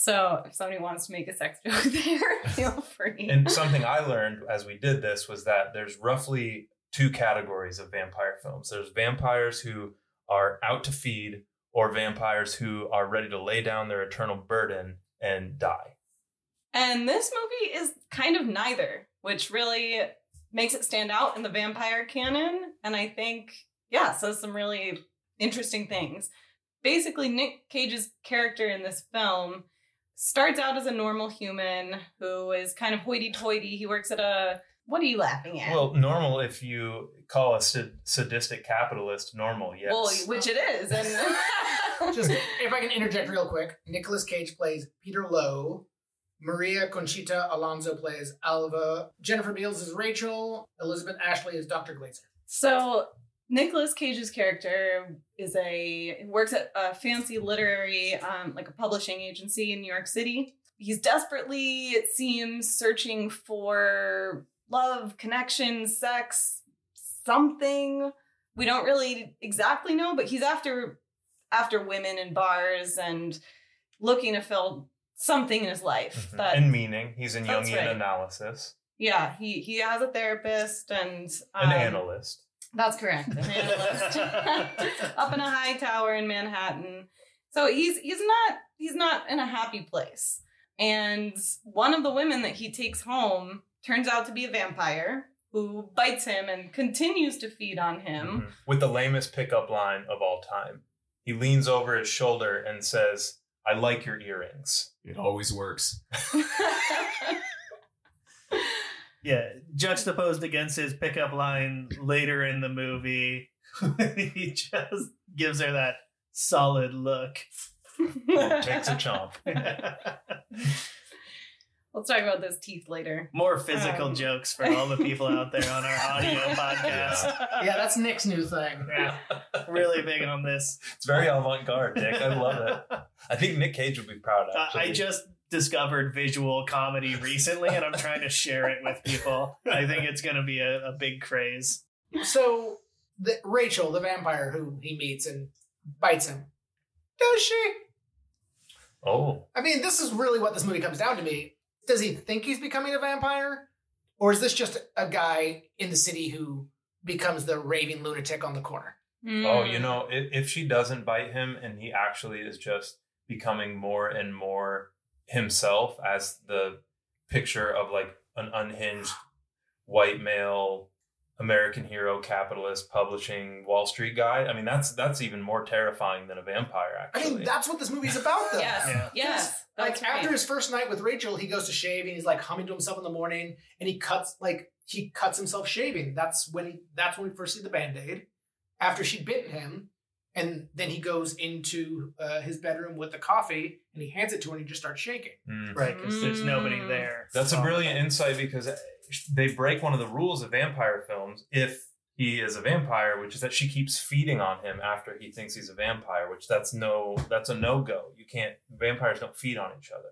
So if somebody wants to make a sex joke there, feel free. And something I learned as we did this was that there's roughly two categories of vampire films. There's vampires who are out to feed, or vampires who are ready to lay down their eternal burden and die. And this movie is kind of neither, which really makes it stand out in the vampire canon. And I think, yeah, says some really interesting things. Basically, Nick Cage's character in this film starts out as a normal human who is kind of hoity-toity. He works at a... What are you laughing at? Well, normal, if you call a sadistic capitalist normal, yes. Well, which it is. And just, if I can interject real quick, Nicolas Cage plays Peter Lowe. Maria Conchita Alonso plays Alva. Jennifer Beals is Rachel. Elizabeth Ashley is Doctor Glazer. So Nicolas Cage's character is a works at a fancy literary, um, like a publishing agency in New York City. He's desperately, it seems, searching for love, connection, sex, something. We don't really exactly know, but he's after after women in bars and looking to fill something in his life. Mm-hmm. That, and meaning. He's in Jungian right. analysis. Yeah, he, he has a therapist and... Um, an analyst. That's correct, an analyst. Up in a high tower in Manhattan. So he's he's not he's not in a happy place. And one of the women that he takes home turns out to be a vampire who bites him and continues to feed on him. Mm-hmm. With the lamest pickup line of all time. He leans over his shoulder and says... I like your earrings. It always works. Yeah, juxtaposed against his pickup line later in the movie, he just gives her that solid look. Well, takes a chomp. We'll talk about those teeth later. More physical um. jokes for all the people out there on our audio podcast. Yeah, yeah, that's Nick's new thing. Yeah. Really big on this. It's very avant-garde, Nick. I love it. I think Nick Cage would be proud of it. I just discovered visual comedy recently, and I'm trying to share it with people. I think it's going to be a, a big craze. So the, Rachel, the vampire who he meets and bites him, does she? Oh. I mean, this is really what this movie comes down to me. Does he think he's becoming a vampire? Or is this just a guy in the city who becomes the raving lunatic on the corner? Mm. Oh, you know, if, if she doesn't bite him and he actually is just becoming more and more himself as the picture of like an unhinged white male American hero capitalist publishing Wall Street guy. I mean, that's that's even more terrifying than a vampire, actually. I mean, that's what this movie's about, though. Yes. Yeah. Yes. Like, right. After his first night with Rachel, he goes to shave and he's like humming to himself in the morning and he cuts, like, he cuts himself shaving. That's when he, that's when we first see the Band-Aid after she bit him. And then he goes into uh, his bedroom with the coffee and he hands it to her and he just starts shaking. Mm. Right. Because mm. there's nobody there. That's so, a brilliant insight because they break one of the rules of vampire films if he is a vampire, which is that she keeps feeding on him after he thinks he's a vampire, which that's no, that's a no-go. You can't, vampires don't feed on each other.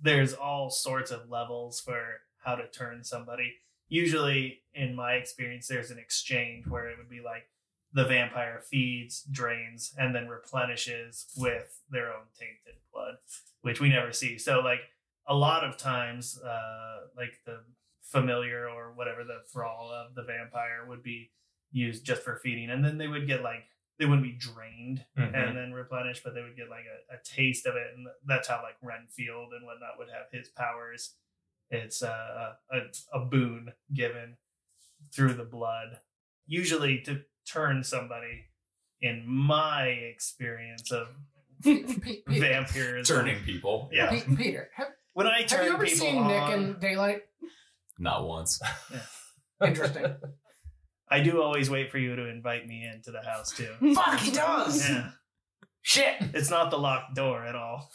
There's all sorts of levels for how to turn somebody. Usually, in my experience, there's an exchange where it would be like, the vampire feeds, drains, and then replenishes with their own tainted blood, which we never see. So, like, a lot of times, uh, like, the familiar or whatever the thrall of the vampire would be used just for feeding. And then they would get, like, they wouldn't be drained mm-hmm. and then replenished, but they would get, like, a, a taste of it. And that's how, like, Renfield and whatnot would have his powers. It's uh, a, a boon given through the blood. Usually to... turn somebody, in my experience of vampires, turning people. Yeah, P- Peter. Have, when I turn have you ever people seen on, Nick in daylight? Not once. Yeah. Interesting. I do always wait for you to invite me into the house too. Fuck, he does. Yeah. Shit. It's not the locked door at all.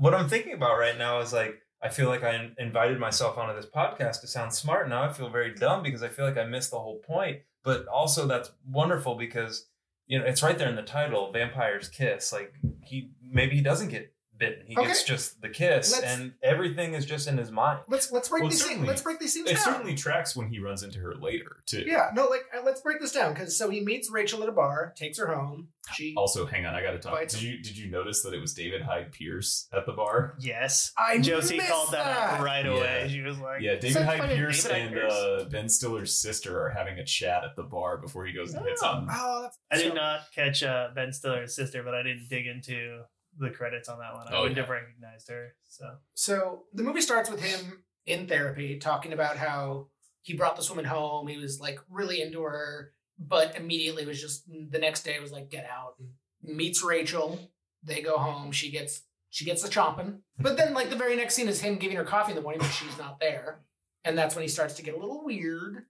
What I'm thinking about right now is like. I feel like I invited myself onto this podcast to sound smart. Now I feel very dumb because I feel like I missed the whole point. But also that's wonderful because, you know, it's right there in the title, Vampire's Kiss. Like he maybe he doesn't get bitten. He okay. gets just the kiss, let's, and everything is just in his mind. Let's let's break well, these things. Let's break these things. It down. certainly tracks when he runs into her later too. Yeah, no, like let's break this down because so he meets Rachel at a bar, takes her home. She also, hang on, I got to talk. Did you did you notice that it was David Hyde Pierce at the bar? Yes, I Josie called that, that out right yeah. away. She was like, "Yeah, David Hyde Pierce David and Pierce. Uh, Ben Stiller's sister are having a chat at the bar before he goes and oh. hits on." Oh, that's I so... did not catch uh, Ben Stiller's sister, but I didn't dig into the credits on that one. I oh, wouldn't yeah. have recognized her. So, so the movie starts with him in therapy talking about how he brought this woman home. He was like really into her. But immediately was just the next day was like, get out. Meets Rachel. They go home. She gets she gets the chomping. But then like the very next scene is him giving her coffee in the morning, but she's not there. And that's when he starts to get a little weird.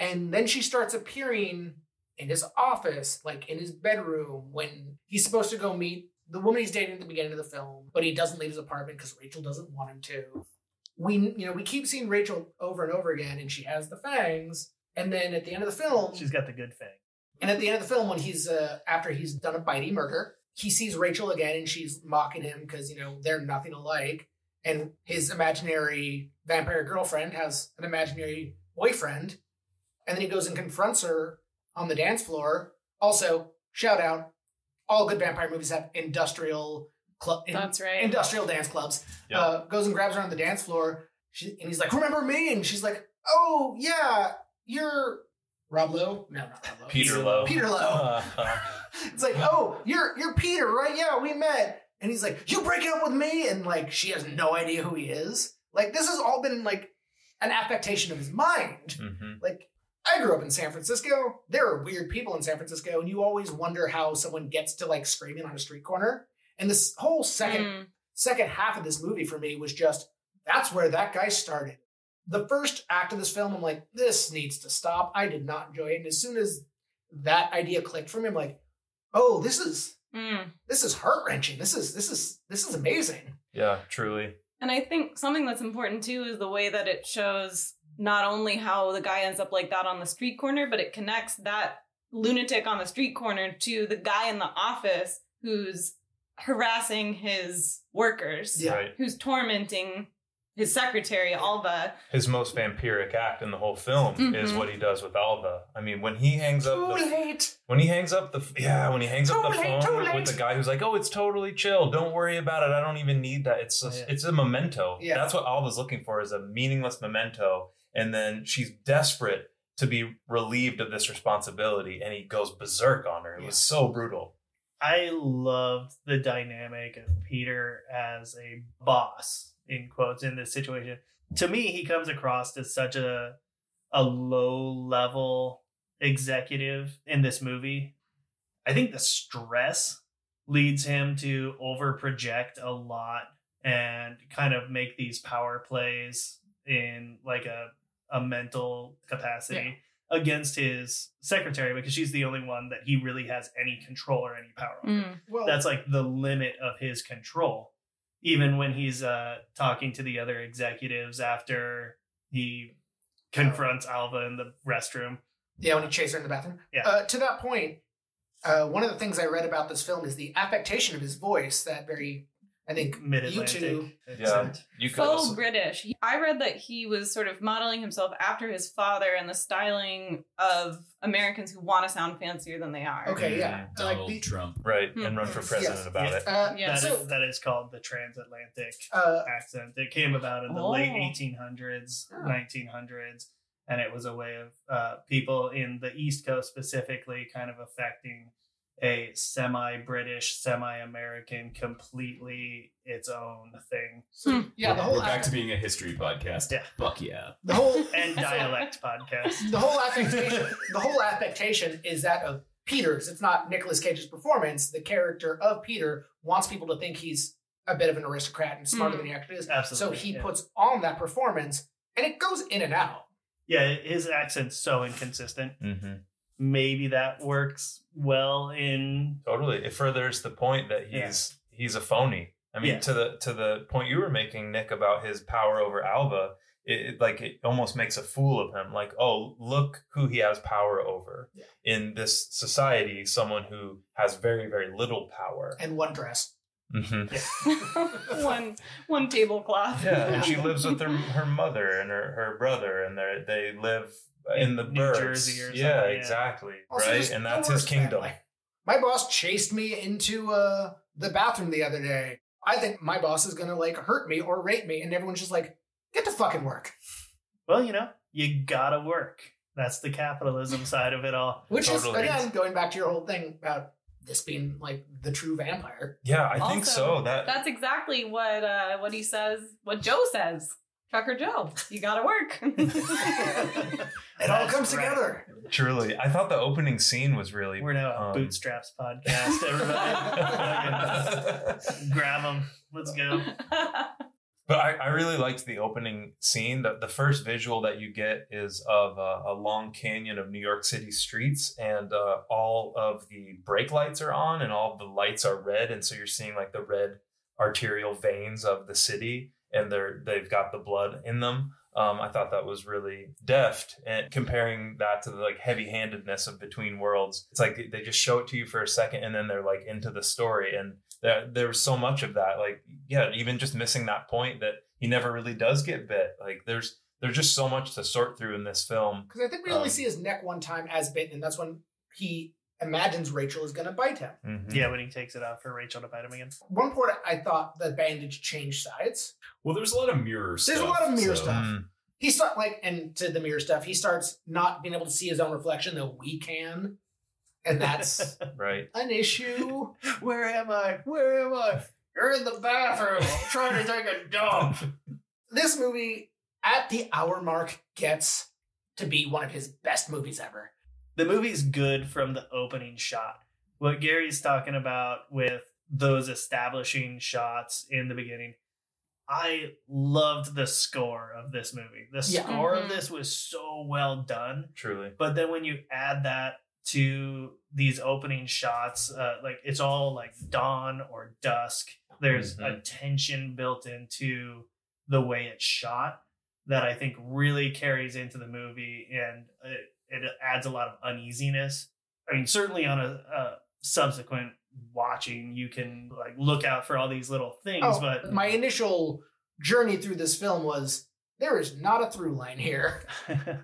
And then she starts appearing in his office, like in his bedroom, when he's supposed to go meet the woman he's dating at the beginning of the film, but he doesn't leave his apartment because Rachel doesn't want him to. We you know, we keep seeing Rachel over and over again, and she has the fangs. And then at the end of the film... She's got the good thing. And at the end of the film, when he's, uh, after he's done a bitey murder, he sees Rachel again and she's mocking him because, you know, they're nothing alike. And his imaginary vampire girlfriend has an imaginary boyfriend. And then he goes and confronts her on the dance floor. Also, shout out, all good vampire movies have industrial... Cl- That's in- right. Industrial dance clubs. Yep. Uh, goes and grabs her on the dance floor. She, and he's like, remember me? And she's like, oh, yeah... You're Rob Lowe? No, not Rob Lowe. Peter Lowe. Peter Lowe. Uh, uh. It's like, oh, you're you're Peter, right? Yeah, we met. And he's like, you breaking up with me? And like, she has no idea who he is. Like, this has all been like an affectation of his mind. Mm-hmm. Like, I grew up in San Francisco. There are weird people in San Francisco, and you always wonder how someone gets to like screaming on a street corner. And this whole second mm. second half of this movie for me was just, that's where that guy started. The first act of this film, I'm like, this needs to stop. I did not enjoy it. And as soon as that idea clicked for me, I'm like, oh, this is mm. this is heart-wrenching. This is this is this is amazing. Yeah, truly. And I think something that's important too is the way that it shows not only how the guy ends up like that on the street corner, but it connects that lunatic on the street corner to the guy in the office who's harassing his workers, yeah. right. who's tormenting his secretary, Alva. His most vampiric act in the whole film mm-hmm. is what he does with Alva. I mean, when he hangs up too the... Too late! When he hangs up the... Yeah, when he hangs too up the late, phone with, with the guy who's like, oh, it's totally chill. Don't worry about it. I don't even need that. It's a, yeah. it's a memento. Yeah. That's what Alva's looking for, is a meaningless memento. And then she's desperate to be relieved of this responsibility. And he goes berserk on her. It yeah. was so brutal. I loved the dynamic of Peter as a boss, in quotes, in this situation. To me, he comes across as such a a low-level executive in this movie. I think the stress leads him to over-project a lot and kind of make these power plays in like a, a mental capacity yeah. against his secretary, because she's the only one that he really has any control or any power over. Mm. Well, that's like the limit of his control. Even when he's uh, talking to the other executives after he confronts Alva in the restroom. Yeah, when he chases her in the bathroom. Yeah. Uh, to that point, uh, one of the things I read about this film is the affectation of his voice, that very, I think, Mid-Atlantic. U two yeah. you could Full also. British. I read that he was sort of modeling himself after his father and the styling of Americans who want to sound fancier than they are. Okay, yeah. yeah. Donald like the, Trump. Right, mm-hmm. and run for president yes. about yes. it. Uh, yeah. that, so, is, that is called the transatlantic uh, accent. It came about in the oh. late eighteen hundreds, oh. nineteen hundreds, and it was a way of uh, people in the East Coast specifically kind of affecting a semi-British, semi-American, completely its own thing. Hmm. Yeah, we're, the whole we're back to being a history podcast. Yeah, fuck yeah. The whole and dialect podcast. The whole affectation. The whole affectation is that of Peter's. It's not Nicolas Cage's performance. The character of Peter wants people to think he's a bit of an aristocrat and smarter mm. than he actually is. Absolutely. So he yeah. puts on that performance, and it goes in and out. Yeah, his accent's so inconsistent. Mm-hmm. Maybe that works well in totally. It furthers the point that he's yeah. he's a phony. I mean, yeah. to the to the point you were making, Nick, about his power over Alva, it, it like it almost makes a fool of him. Like, oh, look who he has power over yeah. in this society. Someone who has very very little power and one dress. Mm-hmm. Yeah. one one tablecloth. Yeah, and she lives with her her mother and her, her brother, and they they live in, in the New Jersey or something. Yeah, exactly. Also, right, and that's his kingdom. Family. My boss chased me into uh, the bathroom the other day. I think my boss is gonna like hurt me or rape me, and everyone's just like, "Get to fucking work." Well, you know, you gotta work. That's the capitalism side of it all. Which totally. is again going back to your whole thing about this being like the true vampire. Yeah, I also think so. That that's exactly what uh, what he says. What Joe says, Trucker Joe, you gotta work. it that's all comes right. together. Truly, I thought the opening scene was really. We're now a um, bootstraps podcast. Everybody, grab them. Let's go. But I, I really liked the opening scene. The, the first visual that you get is of uh, a long canyon of New York City streets, and uh, all of the brake lights are on and all of the lights are red. And so you're seeing like the red arterial veins of the city, and they're, they've got the blood in them. Um, I thought that was really deft, and comparing that to the like heavy handedness of Between Worlds, it's like they just show it to you for a second and then they're like into the story. And there, there was so much of that, like, yeah, even just missing that point that he never really does get bit. Like there's, there's just so much to sort through in this film. Cause I think we um, only see his neck one time as bitten, and that's when he imagines Rachel is going to bite him. Mm-hmm. Yeah, when he takes it out for Rachel to bite him again. One point, I thought the bandage changed sides. Well, there's a lot of mirror stuff. There's a lot of mirror so. stuff. Mm. He start like, and to the mirror stuff, he starts not being able to see his own reflection, though we can. And that's right. an issue. Where am I? Where am I? You're in the bathroom. I'm trying to take a dump. This movie, at the hour mark, gets to be one of his best movies ever. The movie's good from the opening shot. What Gary's talking about with those establishing shots in the beginning, I loved the score of this movie. The yeah. score mm-hmm. of this was so well done. Truly. But then when you add that to these opening shots, uh, like it's all like dawn or dusk. There's mm-hmm. a tension built into the way it's shot that I think really carries into the movie, and it, it adds a lot of uneasiness. I mean, certainly on a, a subsequent watching, you can like look out for all these little things. Oh, but my initial journey through this film was there is not a through line here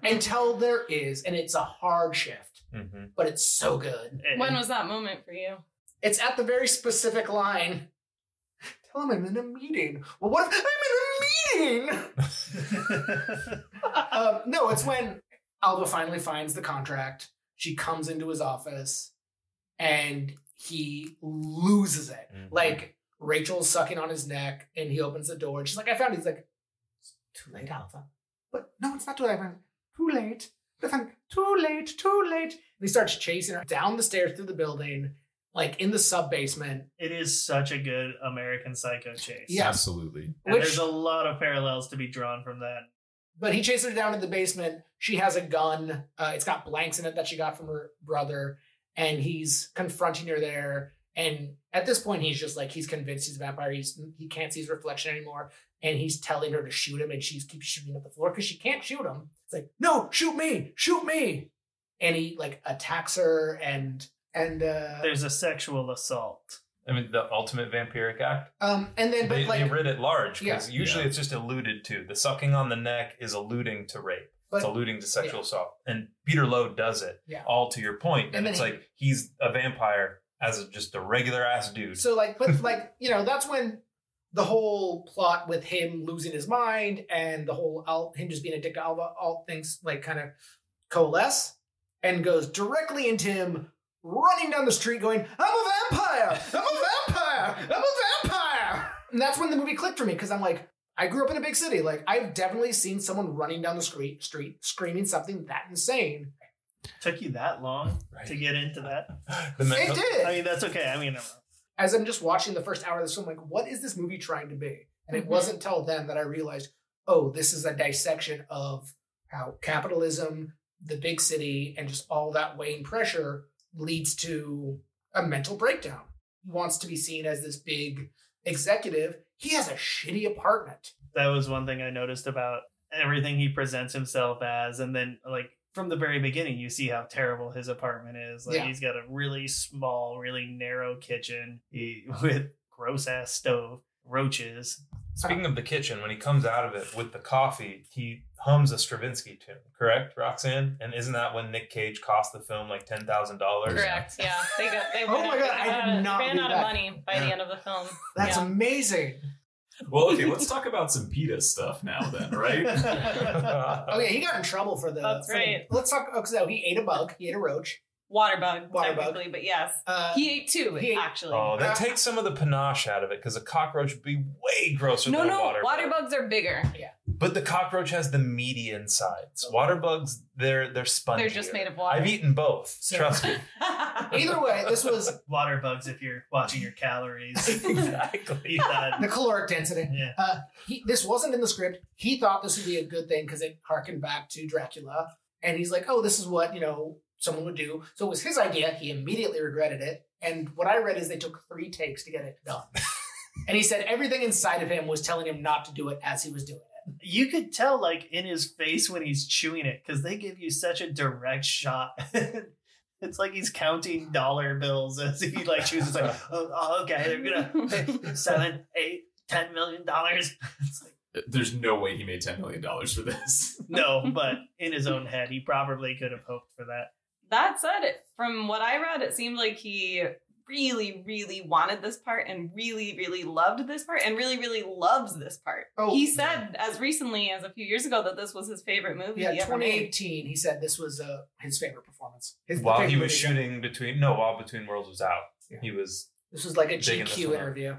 until there is, and it's a hard shift, mm-hmm. but it's so good. When was that moment for you? It's at the very specific line. Tell him I'm in a meeting. Well, what if I'm in a meeting? um, no, it's when Alba finally finds the contract. She comes into his office and he loses it. Mm-hmm. Like Rachel's sucking on his neck and he opens the door and she's like, I found it. He's like, it's too late, Alpha. But no, it's not too late. Too late. Too late. Too late. And he starts chasing her down the stairs through the building, like in the sub basement. It is such a good American Psycho chase. Yeah. Absolutely. And Which, there's a lot of parallels to be drawn from that. But he chases her down to the basement. She has a gun. Uh, it's got blanks in it that she got from her brother. And he's confronting her there. And at this point, he's just like, he's convinced he's a vampire. He's, he can't see his reflection anymore. And he's telling her to shoot him. And she keeps shooting at the floor because she can't shoot him. It's like, no, shoot me, shoot me. And he like attacks her. And, and uh, there's a sexual assault. I mean, the ultimate vampiric act. Um, and then they, but like, they read it large because yeah. usually yeah. it's just alluded to. The sucking on the neck is alluding to rape. But, it's alluding to sexual yeah. assault. And Peter Lowe does it, yeah. all to your point. And, and it's he, like, he's a vampire as a, just a regular ass dude. So like, but like, you know, that's when the whole plot with him losing his mind and the whole, all, him just being addicted to Alba, all things like kind of coalesce and goes directly into him running down the street going, I'm a vampire! I'm a vampire! I'm a vampire! And that's when the movie clicked for me, because I'm like, I grew up in a big city. Like, I've definitely seen someone running down the street, street screaming something that insane. Took you that long right. to get into that? the it did. I mean, that's okay. I mean, I'm... as I'm just watching the first hour of this film, like, what is this movie trying to be? And it mm-hmm. wasn't till then that I realized, oh, this is a dissection of how capitalism, the big city, and just all that weighing pressure leads to a mental breakdown. He wants to be seen as this big executive. He has a shitty apartment. That was one thing I noticed about everything he presents himself as. And then, like, from the very beginning, you see how terrible his apartment is. Like, yeah. he's got a really small, really narrow kitchen he, with gross-ass stove, roaches. Speaking of the kitchen, when he comes out of it with the coffee, he hums a Stravinsky tune, correct, Roxanne? And isn't that when Nick Cage cost the film like ten thousand dollars? Correct, yeah. They got, they oh my God, I did not ran out of money by the end of the film. That's yeah. amazing. Well, okay, let's talk about some PETA stuff now then, right? Oh, yeah, he got in trouble for the... That's for right. The, let's talk... Oh, so he ate a bug. He ate a roach. Water bug, Water technically, bug. But yes. Uh, he ate two, he actually. Ate, oh, that uh, takes some of the panache out of it, because a cockroach would be way grosser no, than no, a water, water bug. No, no, water bugs are bigger. Yeah. But the cockroach has the meaty insides. Water bugs, they're they're spongy. They're just made of water. I've eaten both, so. Trust me. Either way, this was... Water bugs if you're watching your calories. Exactly. That. The caloric density. Yeah. Uh, he, this wasn't in the script. He thought this would be a good thing, because it harkened back to Dracula. And he's like, oh, this is what, you know... someone would do. So it was his idea. He immediately regretted it. And what I read is they took three takes to get it done. And he said everything inside of him was telling him not to do it as he was doing it. You could tell, like, in his face when he's chewing it, because they give you such a direct shot. It's like he's counting dollar bills as he, like, chews. It's like, oh, oh okay, they're going to pay seven, eight, ten million dollars. It's like, there's no way he made ten million dollars for this. No, but in his own head, he probably could have hoped for that. That said, it, from what I read, it seemed like he really, really wanted this part and really, really loved this part and really, really loves this part. Oh, he said yeah. as recently as a few years ago that this was his favorite movie. Yeah, he twenty eighteen, he said this was uh, his favorite performance. His, while favorite he was movie. shooting between, no, while Between Worlds was out, yeah. he was... This was like a G Q interview.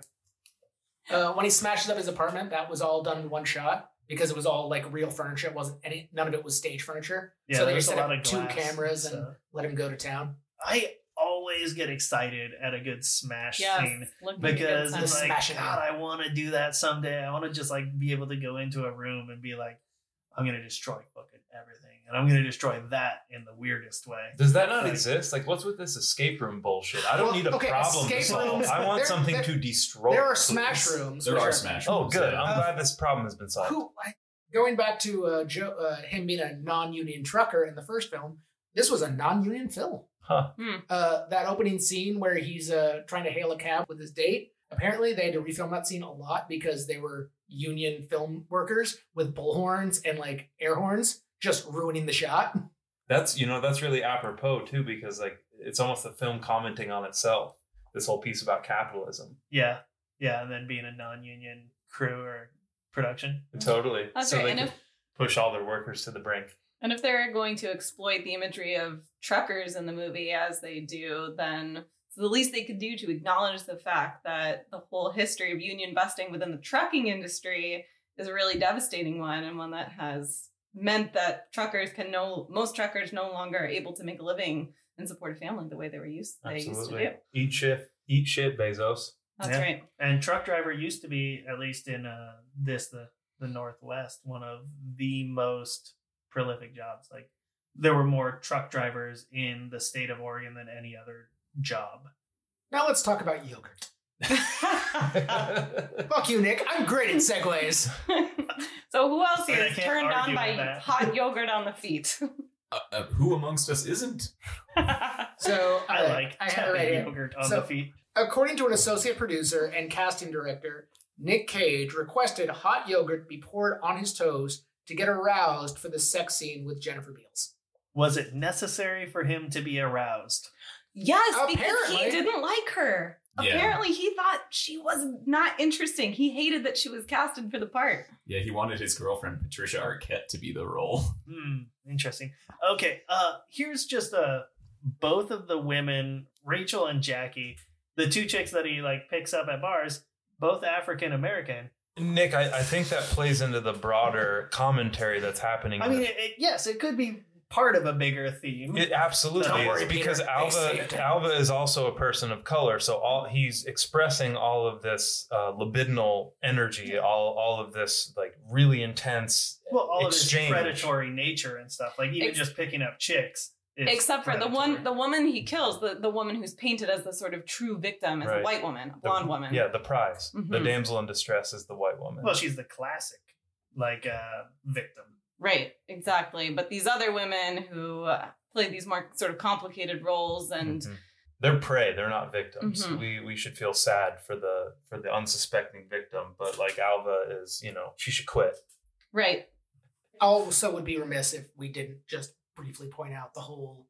Uh, when he smashes up his apartment, that was all done in one shot. Because it was all like real furniture, it wasn't any. None of it was stage furniture. Yeah, so they just set up two cameras so. and let him go to town. I always get excited at a good smash yes, scene because it's like, God, I want to do that someday. I want to just like be able to go into a room and be like, I'm gonna destroy fucking everything, and I'm gonna destroy that in the weirdest way. Does that not like, exist? Like, what's with this escape room bullshit? I don't well, need a okay, problem to solve. I want there, something there, to destroy. There are smash please. rooms. There are smash rooms. Oh, good. Yeah. I'm glad this problem has been solved. Who, I, going back to uh, Joe, uh, him being a non-union trucker in the first film, this was a non-union film. Huh. Hmm. Uh, that opening scene where he's uh, trying to hail a cab with his date. Apparently, they had to refilm that scene a lot because they were union film workers with bullhorns and like air horns, just ruining the shot. That's, you know, that's really apropos too, because like it's almost the film commenting on itself. This whole piece about capitalism. Yeah, yeah, and then being a non-union crew or production. Totally. That's so right. They and could if, push all their workers to the brink. And if they're going to exploit the imagery of truckers in the movie as they do, then. So the least they could do to acknowledge the fact that the whole history of union busting within the trucking industry is a really devastating one, and one that has meant that truckers can no most truckers no longer are able to make a living and support a family the way they were used they Absolutely. used to do. Eat shit, eat shit, Bezos. That's yeah. right. And truck driver used to be, at least in uh, this the the Northwest, one of the most prolific jobs. Like there were more truck drivers in the state of Oregon than any other job. Now let's talk about yogurt. Fuck you, Nick. I'm great at segues. So who else is turned on by that. hot yogurt on the feet? Uh, uh, who amongst us isn't? So I uh, like I had right yogurt on so, the feet. According to an associate producer and casting director, Nick Cage requested hot yogurt be poured on his toes to get aroused for the sex scene with Jennifer Beals. Was it necessary for him to be aroused? Yes, Apparently. because he didn't like her. Yeah. Apparently, he thought she was not interesting. He hated that she was casted for the part. Yeah, he wanted his girlfriend, Patricia Arquette, to be the role. Hmm, interesting. Okay, uh, here's just uh, both of the women, Rachel and Jackie, the two chicks that he like picks up at bars, both African-American. Nick, I, I think that plays into the broader commentary that's happening. I mean, it, it, yes, it could be part of a bigger theme. It absolutely Don't worry, is because Peter, Alva Alva is also a person of color, so all he's expressing all of this uh, libidinal energy, yeah. all all of this like really intense well, all exchange. of his predatory nature and stuff. Like even Ex- just picking up chicks. Except for predatory. the one, the woman he kills, the, the woman who's painted as the sort of true victim is right. a white woman, a blonde the, woman. Yeah, the prize, mm-hmm. the damsel in distress is the white woman. Well, she's the classic like uh, victim. Right, exactly. But these other women who uh, played these more sort of complicated roles and mm-hmm. they're prey, they're not victims. Mm-hmm. We we should feel sad for the for the unsuspecting victim, but like Alva is, you know, she should quit. Right. Also would be remiss if we didn't just briefly point out the whole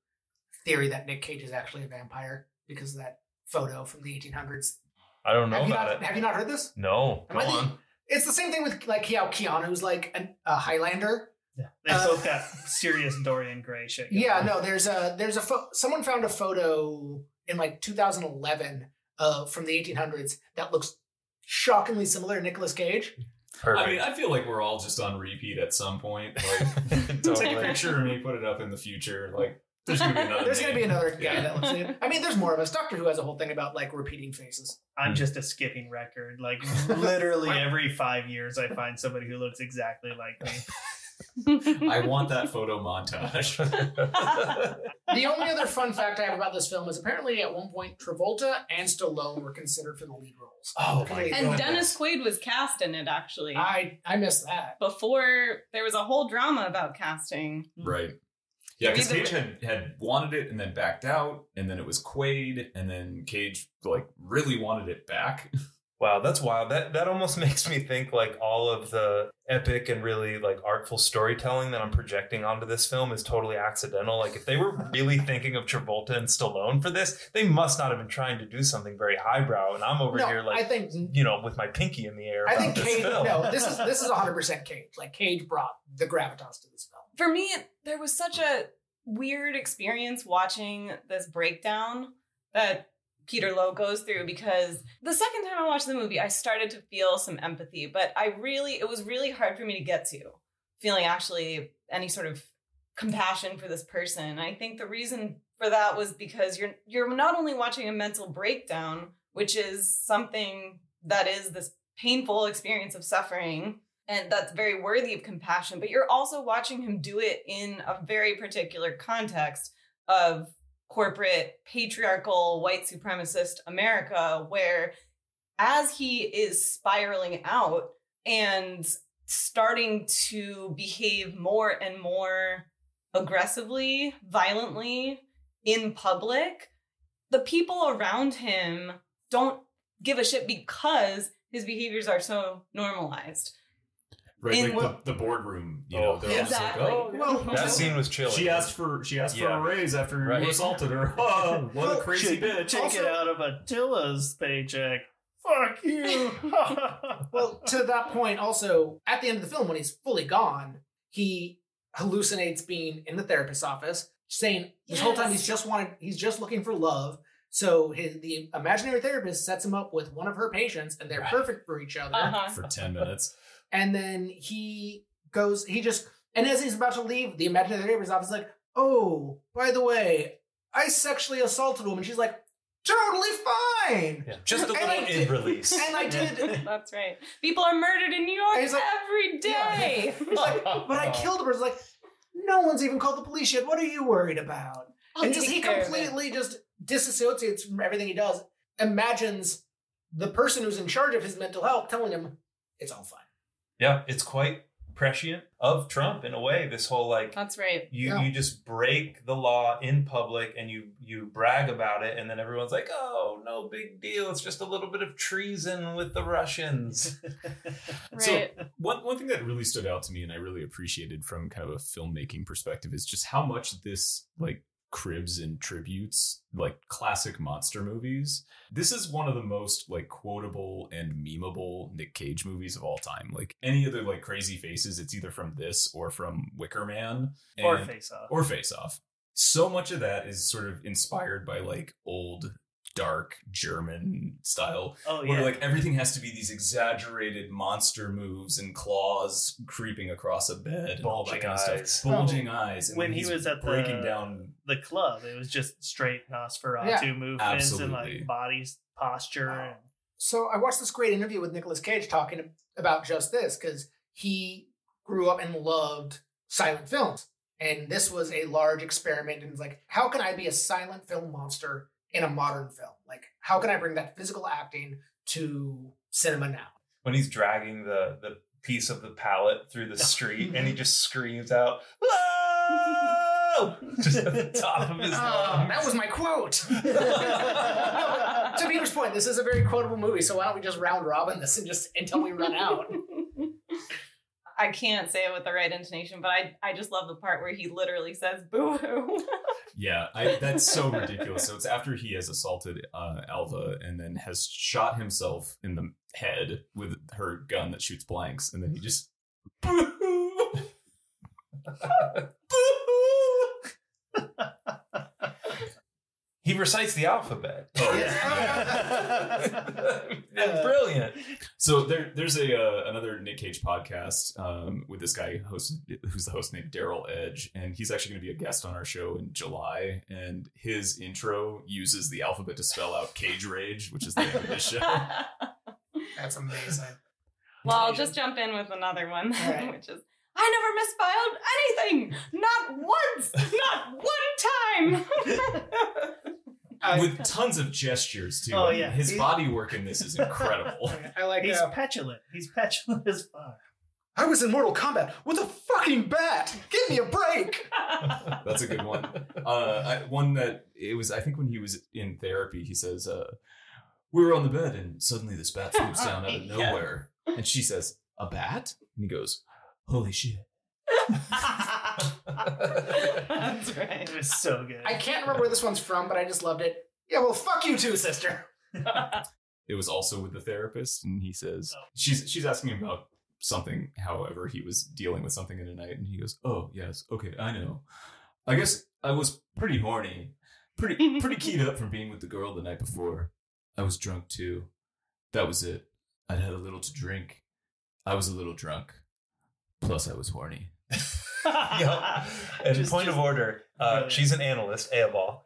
theory that Nick Cage is actually a vampire because of that photo from the eighteen hundreds. I don't know have about not, it. Have you not heard this? No. Am go the, on. It's the same thing with like how Keanu's like an, a Highlander. Yeah. They uh, both got serious Dorian Gray shit. Yeah, on. no, there's a there's a fo- someone found a photo in like two thousand eleven uh, from the eighteen hundreds that looks shockingly similar to Nicolas Cage. Perfect. I mean, I feel like we're all just on repeat at some point. Like, totally. Take a picture of me, put it up in the future. Like, there's going to be another There's going to be another guy yeah. that looks like it. I mean, there's more of us. Doctor Who has a whole thing about, like, repeating faces. I'm just a skipping record. Like, literally every five years I find somebody who looks exactly like me. I want that photo montage. The only other fun fact I have about this film is apparently at one point Travolta and Stallone were considered for the lead roles. Oh my and goodness. Dennis Quaid was cast in it, actually. I, I missed that. Before, there was a whole drama about casting. Right. Yeah, because Cage had, had wanted it and then backed out, and then it was Quaid, and then Cage, like, really wanted it back. Wow, that's wild. That that almost makes me think like all of the epic and really like artful storytelling that I'm projecting onto this film is totally accidental. Like if they were really thinking of Travolta and Stallone for this, they must not have been trying to do something very highbrow. And I'm over no, here like I think, you know, with my pinky in the air. I think this Cage. Film. No, this is this is one hundred percent Cage. Like Cage brought the gravitas to this film. For me, there was such a weird experience watching this breakdown that Peter Lowe goes through, because the second time I watched the movie, I started to feel some empathy, but I really, it was really hard for me to get to feeling actually any sort of compassion for this person. I think the reason for that was because you're, you're not only watching a mental breakdown, which is something that is this painful experience of suffering, and that's very worthy of compassion, but you're also watching him do it in a very particular context of corporate, patriarchal, white supremacist America, where as he is spiraling out and starting to behave more and more aggressively, violently in public, the people around him don't give a shit because his behaviors are so normalized. Right, in like what, the, the boardroom, you know, they're exactly. Like, oh, well, that scene was chilling. She asked for she asked yeah. for a raise after right. you assaulted her. Oh, what a crazy she, bitch! Take also, it out of Attila's paycheck. Fuck you. Well, to that point, also at the end of the film, when he's fully gone, he hallucinates being in the therapist's office, saying this yes. whole time he's just wanted, he's just looking for love. So his, the imaginary therapist sets him up with one of her patients, and they're right. perfect for each other uh-huh. for ten minutes. And then he goes, he just, and as he's about to leave, the imaginary therapist's office is like, oh, by the way, I sexually assaulted a woman. She's like, totally fine. Yeah, just a little in release. And I did. That's right. People are murdered in New York like, every day. Yeah. Like, but I killed her. It's like, no one's even called the police yet. What are you worried about? I'll and just he completely just disassociates from everything he does, imagines the person who's in charge of his mental health telling him it's all fine. Yeah, it's quite prescient of Trump in a way, this whole like... That's right. You yeah. you just break the law in public and you, you brag about it and then everyone's like, oh, no big deal. It's just a little bit of treason with the Russians. Right. So one, one thing that really stood out to me and I really appreciated from kind of a filmmaking perspective is just how much this like cribs and tributes like classic monster movies. This is one of the most like quotable and memeable Nick Cage movies of all time. Like any other like Crazy Faces, it's either from this or from Wicker Man and, or Face Off. Or Face Off. So much of that is sort of inspired by like old dark German style oh, yeah. where like everything has to be these exaggerated monster moves and claws creeping across a bed, bulging and all that kind eyes. Of stuff. Bulging oh. eyes. And when he was at breaking the, down the club, it was just straight Nosferatu yeah. movements Absolutely. And like body posture. Wow. So I watched this great interview with Nicolas Cage talking about just this because he grew up and loved silent films. And this was a large experiment and was like, how can I be a silent film monster in a modern film? Like, how can I bring that physical acting to cinema now? When he's dragging the the piece of the pallet through the street and he just screams out, "Ah!" no! Just at the top of his uh, lungs. That was my quote! To Peter's point, this is a very quotable movie, so why don't we just round robin this and just until we run out? I can't say it with the right intonation, but I, I just love the part where he literally says boo-hoo. Yeah, I, that's so ridiculous. So it's after he has assaulted uh, Alva and then has shot himself in the head with her gun that shoots blanks, and then he just boo-hoo! Boo-hoo! He recites the alphabet. Oh, yeah. That's brilliant. So there, there's a uh, another Nick Cage podcast um, with this guy host, who's the host named Daryl Edge, and he's actually going to be a guest on our show in July. And his intro uses the alphabet to spell out Cage Rage, which is the name of this show. That's amazing. Well, I'll just jump in with another one, right. Which is, I never misspelled anything! Not once! Not one time! I, With tons of gestures, too. Oh, yeah. His he's, body work in this is incredible. I like He's uh, petulant. He's petulant as fuck. I was in Mortal Kombat with a fucking bat! Give me a break! That's a good one. Uh, I, one that, it was, I think when he was in therapy, he says, uh, we were on the bed and suddenly this bat swoops down out of nowhere. Yeah. And she says, a bat? And he goes, holy shit. That's right. It was so good. I can't remember where this one's from, but I just loved it. Yeah, well, fuck you too, sister. It was also with the therapist, and he says, oh. she's she's asking him about something, however, he was dealing with something in the night, and he goes, oh, yes, okay, I know. I guess I was pretty horny, pretty pretty keyed up from being with the girl the night before. I was drunk too. That was it. I'd had a little to drink. I was a little drunk. Plus, I was horny. Yep. And just, point just, of order, uh, she's an analyst, A of all.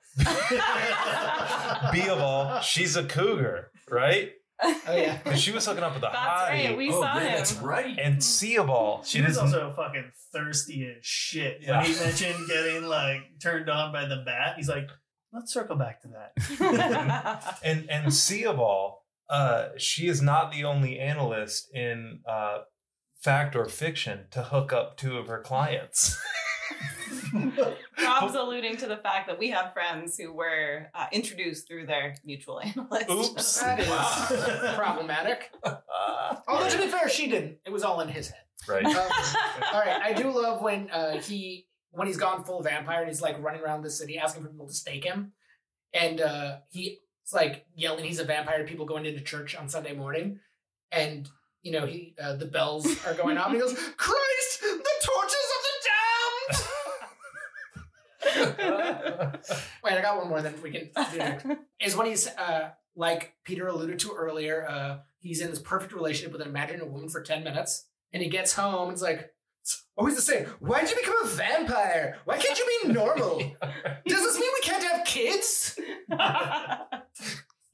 B of all, she's a cougar, right? Oh, yeah. Because she was hooking up with a hottie. That's right, we oh, saw yeah, him. That's right. And C of all. She, she was also fucking thirsty as shit. Yeah. When he mentioned getting, like, turned on by the bat, he's like, let's circle back to that. and, and C of all, uh, she is not the only analyst in... Uh, fact or fiction to hook up two of her clients. Rob's alluding to the fact that we have friends who were uh, introduced through their mutual analyst. Oops. That is problematic. Uh, Although, to be fair, she didn't. It was all in his head. Right. Um, all right. I do love when uh, he, when he's gone full vampire and he's like running around the city asking for people to stake him. And uh, he's like yelling he's a vampire to people going into church on Sunday morning. And you know, he uh, the bells are going off, and he goes, Christ, the torches of the damned! Wait, I got one more, then we can do next. Is when he's, uh, like Peter alluded to earlier, uh, he's in this perfect relationship with an imaginary woman for ten minutes, and he gets home, and it's like, it's always the same, why'd you become a vampire? Why can't you be normal? Does this mean we can't have kids?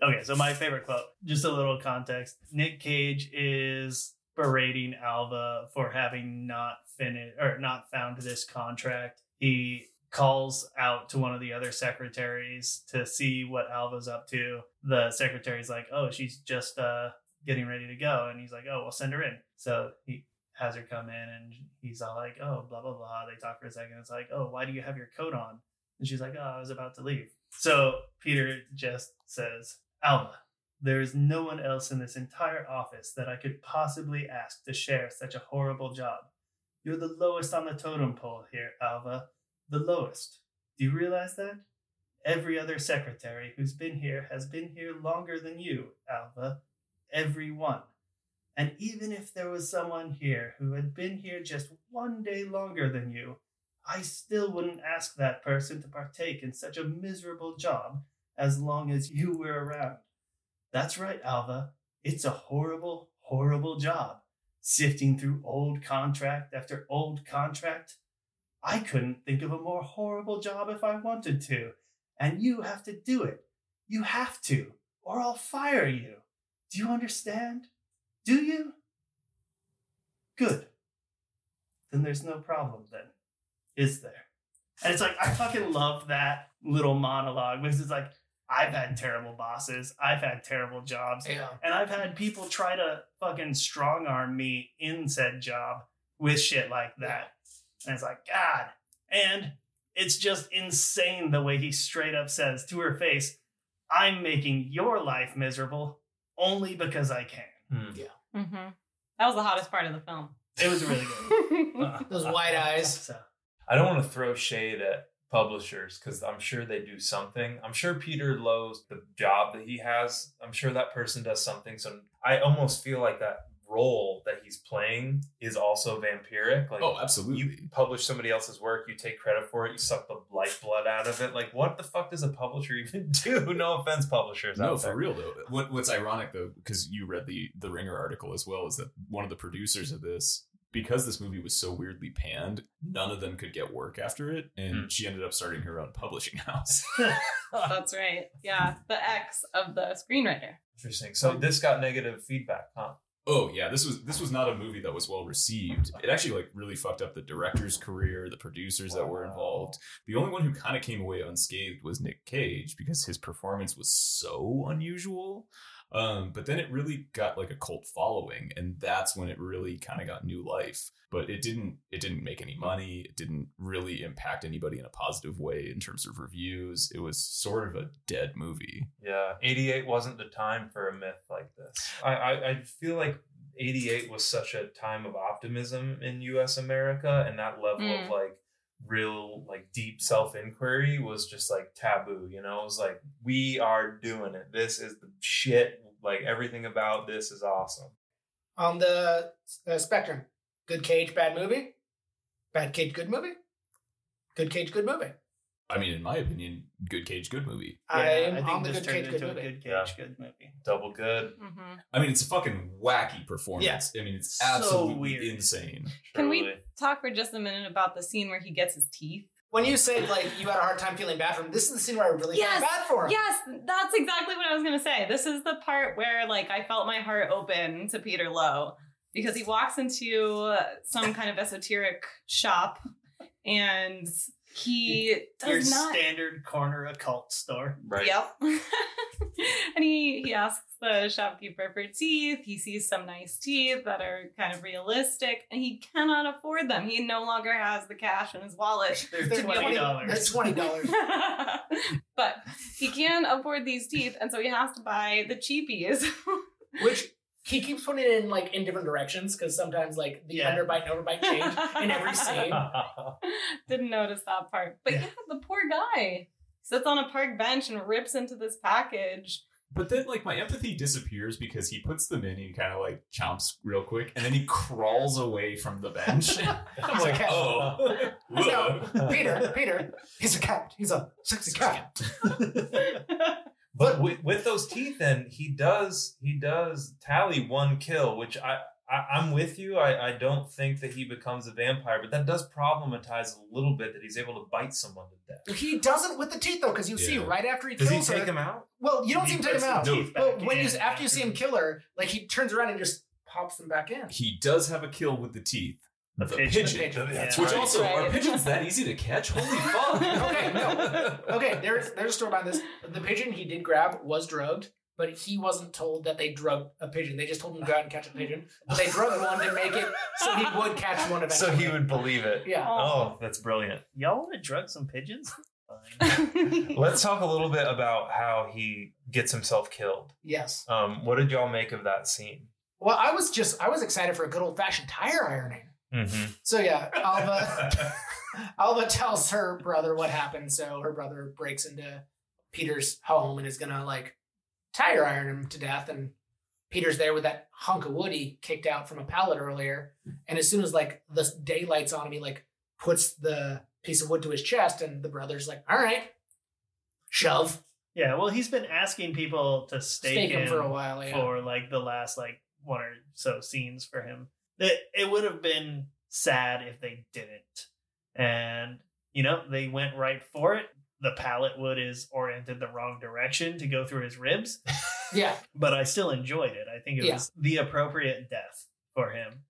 Okay, so my favorite quote, just a little context. Nick Cage is berating Alva for having not finished or not found this contract. He calls out to one of the other secretaries to see what Alva's up to. The secretary's like, oh, she's just uh, getting ready to go. And he's like, oh, well, send her in. So he has her come in and he's all like, oh, blah, blah, blah. They talk for a second. It's like, oh, why do you have your coat on? And she's like, oh, I was about to leave. So Peter just says, Alva, there is no one else in this entire office that I could possibly ask to share such a horrible job. You're the lowest on the totem pole here, Alva. The lowest. Do you realize that? Every other secretary who's been here has been here longer than you, Alva. Every one. And even if there was someone here who had been here just one day longer than you, I still wouldn't ask that person to partake in such a miserable job as long as you were around. That's right, Alva. It's a horrible, horrible job. Sifting through old contract after old contract. I couldn't think of a more horrible job if I wanted to. And you have to do it. You have to, or I'll fire you. Do you understand? Do you? Good. Then there's no problem then. Is there? And it's like, I fucking love that little monologue because it's like, I've had terrible bosses. I've had terrible jobs. Yeah. And I've had people try to fucking strong arm me in said job with shit like that. And it's like, God. And It's just insane the way he straight up says to her face, I'm making your life miserable only because I can. Mm. Yeah. Mm-hmm. That was the hottest part of the film. It was really good. uh, Those wide uh, eyes. So. I don't want to throw shade at publishers because I'm sure they do something. I'm sure Peter Lowe's, the job that he has, I'm sure that person does something. So I almost feel like that role that he's playing is also vampiric. Like, oh, absolutely. You publish somebody else's work, you take credit for it, you suck the lifeblood out of it. Like, what the fuck does a publisher even do? No offense, publishers. No, for real though. What, what's ironic though, because you read the the Ringer article as well, is that one of the producers of this, because this movie was so weirdly panned, none of them could get work after it, and mm. she ended up starting her own publishing house. That's right. Yeah, the ex of the screenwriter. Interesting. So this got negative feedback, huh? Oh yeah, this was this was not a movie that was well received. It actually like really fucked up the director's career, the producers that were involved. The only one who kind of came away unscathed was Nick Cage because his performance was so unusual. Um, but then it really got like a cult following, and that's when it really kind of got new life. But it didn't it didn't make any money. It didn't really impact anybody in a positive way in terms of reviews. It was sort of a dead movie. Yeah, eighty-eight wasn't the time for a myth like this. I, I, I feel like eighty-eight was such a time of optimism in U S America, and that level mm. of like real like deep self-inquiry was just like taboo, you know? It was like, we are doing it. This is the shit. Like, everything about this is awesome. On the uh, spectrum, good Cage, bad movie? Bad Cage, good movie? Good Cage, good movie? I mean, in my opinion, good Cage, good movie. Yeah, I am on the good Cage, good movie. Good Cage, yeah. good movie. Double good. Mm-hmm. I mean, it's a fucking wacky performance. Yeah. I mean, it's absolutely so weird. Insane. Can Surely. we talk for just a minute about the scene where he gets his teeth? When you say, like, you had a hard time feeling bad for him, this is the scene where I really yes, felt bad for him. Yes, that's exactly what I was going to say. This is the part where, like, I felt my heart open to Peter Lowe because he walks into some kind of esoteric shop and he does Your not... standard corner occult store. Right. Yep. And he, he asks the shopkeeper for teeth. He sees some nice teeth that are kind of realistic, and he cannot afford them. He no longer has the cash in his wallet. They're twenty dollars. They're twenty dollars. But he can't afford these teeth, and so he has to buy the cheapies. Which he keeps putting it in, like, in different directions, because sometimes, like, the yeah. underbite and overbite change in every scene. Didn't notice that part. But yeah, the poor guy sits on a park bench and rips into this package. But then, like, my empathy disappears because he puts them in and kind of, like, chomps real quick. And then he crawls away from the bench. I'm like, oh. No, Peter, Peter, he's a cat. He's a sexy cat. But with, with those teeth, then, he does he does tally one kill, which I... I, I'm with you. I, I don't think that he becomes a vampire, but that does problematize a little bit that he's able to bite someone to death. He doesn't with the teeth, though, because you yeah. see right after he does kills her. Does he take her, him out? Well, you don't he see him take him out. But when you, after you see him kill her, like, he turns around and just pops them back in. He does have a kill with the teeth. The, the pigeon. pigeon. The pigeon. The, yeah, which right. also, right. are pigeons that easy to catch? Holy fuck. Okay, no. Okay, there's, there's a story behind this. The pigeon he did grab was drugged. But he wasn't told that they drugged a pigeon. They just told him to go out and catch a pigeon. But they drugged one to make it so he would catch one eventually. So he would believe it. Yeah. Oh, that's brilliant. Y'all want to drug some pigeons? Let's talk a little bit about how he gets himself killed. Yes. Um, what did y'all make of that scene? Well, I was just, I was excited for a good old-fashioned tire ironing. Mm-hmm. So yeah, Alva, Alva tells her brother what happened. So her brother breaks into Peter's home and is going to, like, tire iron him to death, and Peter's there with that hunk of wood he kicked out from a pallet earlier, and as soon as, like, the daylight's on him, he, like, puts the piece of wood to his chest, and the brother's like, all right, shove. Yeah, well, he's been asking people to stake, stake him, him for a while, yeah. for, like, the last, like, one or so scenes for him. It, it would have been sad if they didn't, and, you know, they went right for it. The pallet wood is oriented the wrong direction to go through his ribs. Yeah. But I still enjoyed it. I think it yeah. was the appropriate death for him.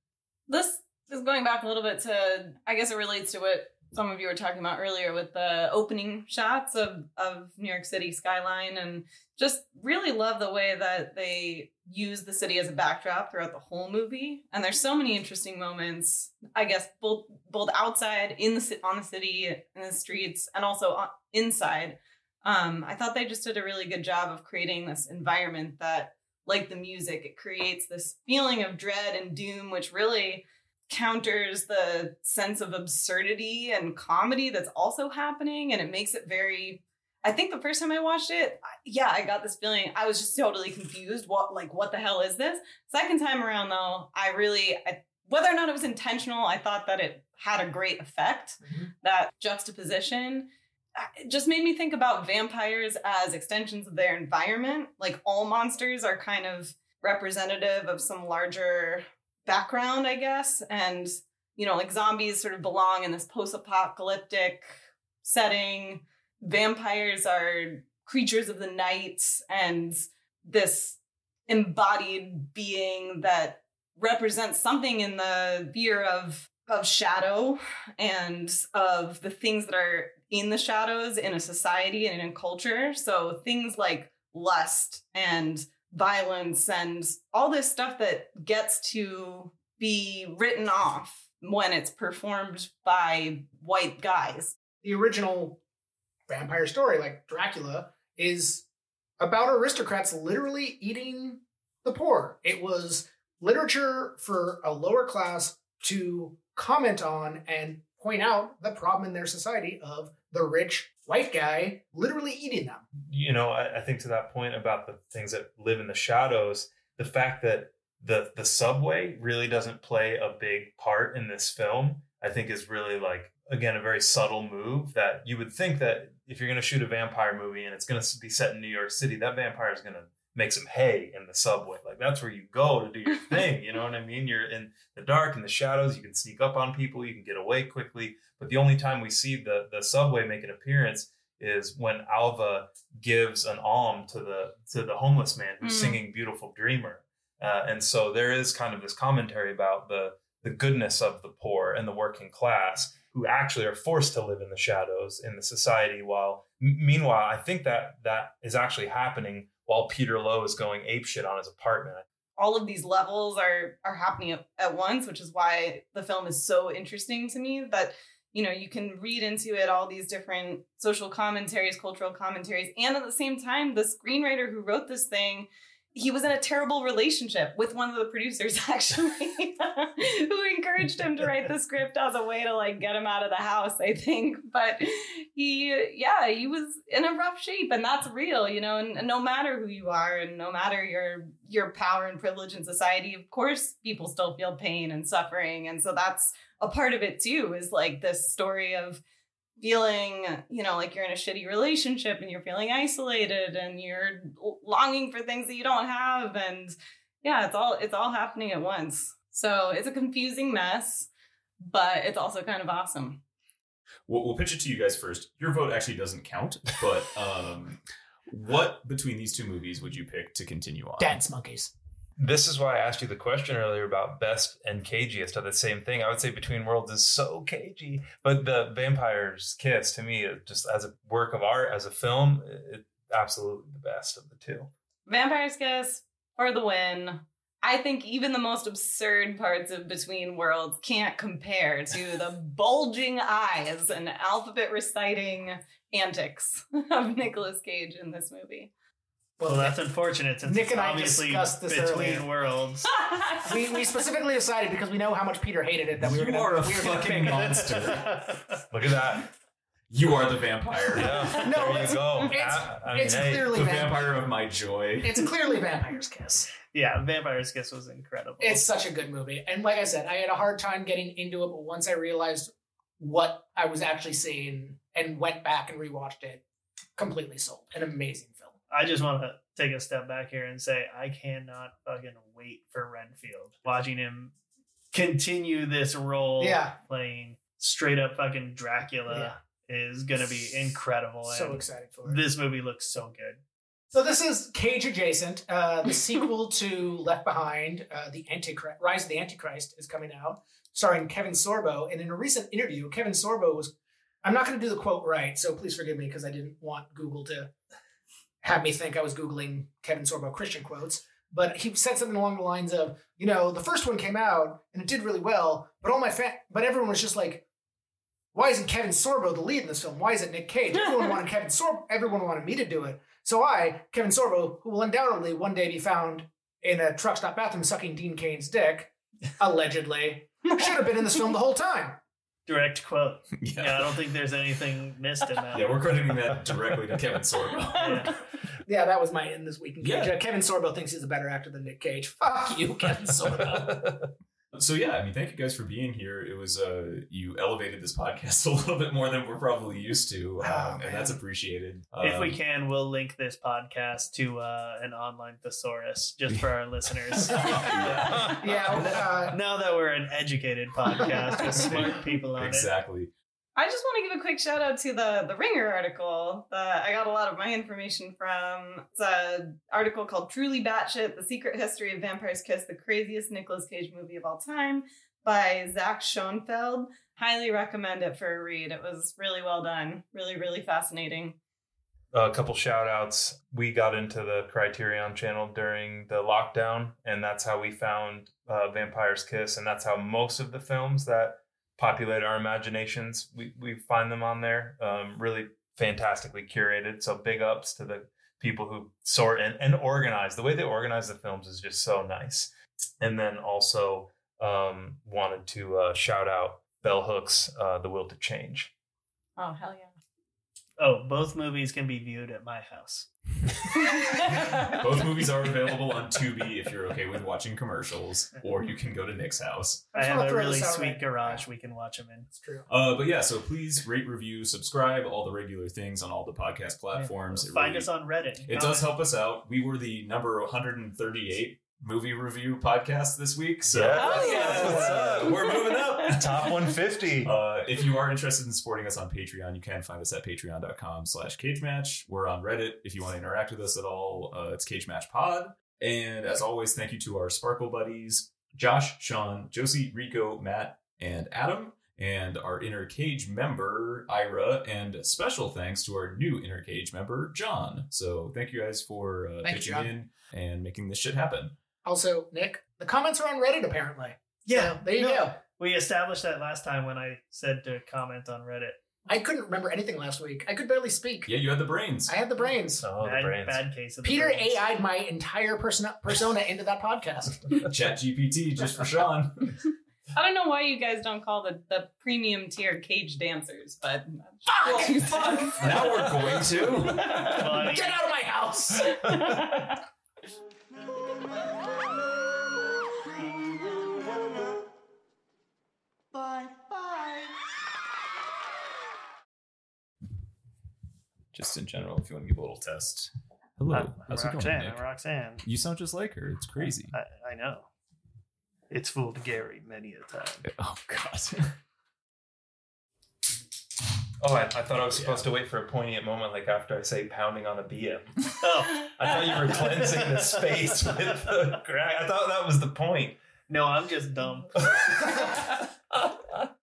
This is going back a little bit to, I guess it relates to what some of you were talking about earlier with the opening shots of, of New York City skyline, and just really love the way that they use the city as a backdrop throughout the whole movie. And there's so many interesting moments, I guess, both both outside in the on the city in the streets, and also on, inside. Um, I thought they just did a really good job of creating this environment that, like the music, it creates this feeling of dread and doom, which really counters the sense of absurdity and comedy that's also happening. And it makes it very, I think the first time I watched it, I, yeah, I got this feeling, I was just totally confused. What, like, what the hell is this? Second time around though, I really, I, whether or not it was intentional, I thought that it had a great effect, mm-hmm. that juxtaposition. It just made me think about vampires as extensions of their environment. Like, all monsters are kind of representative of some larger background, I guess. And, you know, like zombies sort of belong in this post-apocalyptic setting. Vampires are creatures of the night and this embodied being that represents something in the fear of of shadow and of the things that are in the shadows in a society and in a culture. So things like lust and violence and all this stuff that gets to be written off when it's performed by white guys. The original vampire story, like Dracula, is about aristocrats literally eating the poor. It was literature for a lower class to comment on and point out the problem in their society of the rich white guy literally eating them. You know, I, I think to that point about the things that live in the shadows, the fact that the the subway really doesn't play a big part in this film, I think is really, like, again, a very subtle move that you would think that if you're going to shoot a vampire movie and it's going to be set in New York City, that vampire is going to make some hay in the subway. Like, that's where you go to do your thing. You know what I mean? You're in the dark, in the shadows. You can sneak up on people. You can get away quickly. But the only time we see the, the subway make an appearance is when Alva gives an alm to the to the homeless man who's mm. singing Beautiful Dreamer. Uh, and so there is kind of this commentary about the, the goodness of the poor and the working class who actually are forced to live in the shadows in the society. While m- meanwhile, I think that that is actually happening while Peter Lowe is going apeshit on his apartment. All of these levels are are happening at, at once, which is why the film is so interesting to me. That, you know, you can read into it all these different social commentaries, cultural commentaries. And at the same time, the screenwriter who wrote this thing, he was in a terrible relationship with one of the producers, actually, who encouraged him to write the script as a way to, like, get him out of the house, I think. But he, yeah, he was in a rough shape, and that's real, you know, and, and no matter who you are and no matter your, your power and privilege in society, of course, people still feel pain and suffering. And so that's a part of it too, is like this story of feeling, you know, like you're in a shitty relationship and you're feeling isolated and you're longing for things that you don't have. And yeah, it's all, it's all happening at once. So it's a confusing mess, but it's also kind of awesome. We'll, we'll pitch it to you guys first. Your vote actually doesn't count, but um, what between these two movies would you pick to continue on? Dance Monkeys. This is why I asked you the question earlier about best and cagiest are the same thing. I would say Between Worlds is so cagey, but the Vampire's Kiss, to me, just as a work of art, as a film, it's absolutely the best of the two. Vampire's Kiss for the win. I think even the most absurd parts of Between Worlds can't compare to the bulging eyes and alphabet reciting antics of Nicolas Cage in this movie. Well, well, that's unfortunate since Nick it's and obviously I this Between earlier. Worlds. we we specifically decided, because we know how much Peter hated it, that we were going to... You are a fucking monster. Look at that. You are the vampire. Yeah. No, there you go. It's, I, I mean, it's hey, clearly the vampire. vampire of my joy. It's clearly Vampire's Kiss. Yeah, Vampire's Kiss was incredible. It's such a good movie. And like I said, I had a hard time getting into it, but once I realized what I was actually seeing and went back and rewatched it, completely sold. An amazing film. I just want to take a step back here and say I cannot fucking wait for Renfield. Watching him continue this role, yeah. playing straight up fucking Dracula yeah. is going to be incredible. So and excited for it. This movie looks so good. So this is Cage adjacent. Uh, the sequel to Left Behind, uh, the Antichrist, Rise of the Antichrist, is coming out. starring Kevin Sorbo. And in a recent interview, Kevin Sorbo was, I'm not going to do the quote right, so please forgive me because I didn't want Google to have me think I was Googling Kevin Sorbo Christian quotes. But he said something along the lines of, you know, the first one came out and it did really well, but all my fa- but everyone was just like, why isn't Kevin Sorbo the lead in this film? Why isn't Nick Cage? Everyone wanted Kevin Sorbo. Everyone wanted me to do it. So I, Kevin Sorbo, who will undoubtedly one day be found in a truck stop bathroom sucking Dean Cain's dick, allegedly, should have been in this film the whole time. Direct quote. Yeah, yeah, I don't think there's anything missed in that. Yeah, we're crediting that directly to Kevin Sorbo. Yeah. Yeah, that was my end this week in Cage. Yeah. Uh, Kevin Sorbo thinks he's a better actor than Nick Cage. Fuck you, Kevin Sorbo. So yeah, I mean, thank you guys for being here. It was uh, you elevated this podcast a little bit more than we're probably used to, um, oh, and that's appreciated. Um, if we can, we'll link this podcast to uh, an online thesaurus just for our listeners. Yeah, yeah uh, now that we're an educated podcast with smart people on exactly. it. Exactly. I just want to give a quick shout out to the, the Ringer article that I got a lot of my information from. It's an article called Truly Batshit, The Secret History of Vampire's Kiss, the craziest Nicolas Cage movie of all time by Zach Schoenfeld. Highly recommend it for a read. It was really well done. Really, really fascinating. A couple shout outs. We got into the Criterion Channel during the lockdown, and that's how we found uh, Vampire's Kiss. And that's how most of the films that populate our imaginations, we we find them on there, um really fantastically curated. So big ups to the people who sort and, and organize. The way they organize the films is just so nice. And then also um wanted to uh shout out Bell Hooks, uh The Will to Change. Oh, hell yeah. Oh, both movies can be viewed at my house. Both movies are available on Tubi if you're okay with watching commercials, or you can go to Nick's house. I have a really sweet garage we can watch them in. It's true. Uh, but yeah, so please rate, review, subscribe, all the regular things on all the podcast platforms. Yeah. It Find really, us on Reddit. It does help us out. We were the number one hundred thirty-eight movie review podcast this week, so yeah. Oh, yeah. Uh, we're moving up. Top one fifty. Uh, if you are interested in supporting us on Patreon, you can find us at patreon dot com slash cage match. We're on Reddit if you want to interact with us at all. Uh, it's Cage Match Pod. And as always, thank you to our Sparkle buddies, Josh, Sean, Josie, Rico, Matt, and Adam, and our Inner Cage member, Ira, and special thanks to our new Inner Cage member, John. So thank you guys for uh, pitching you, in and making this shit happen. Also, Nick, the comments are on Reddit, apparently. Yeah. So there you no, go. We established that last time when I said to comment on Reddit. I couldn't remember anything last week. I could barely speak. Yeah, you had the brains. I had the brains. Oh, bad, the brains. Bad case of the Peter brains. A I'd my entire persona, persona into that podcast. Chat G P T just for Sean. I don't know why you guys don't call the, the premium tier Cage dancers, but... Fuck! Fuck. Now we're going to. Get out of my house! Bye bye. Just in general, if you want to give a little test. Hello, I'm, I'm how's Roxanne, it going, Nick? I'm Roxanne. You sound just like her. It's crazy. I, I know. It's fooled Gary many a time. Oh God. Oh, I, I thought I was supposed yeah. to wait for a poignant moment, like after I say pounding on a B M. Oh, I thought you were cleansing the space with the crack. I thought that was the point. No, I'm just dumb.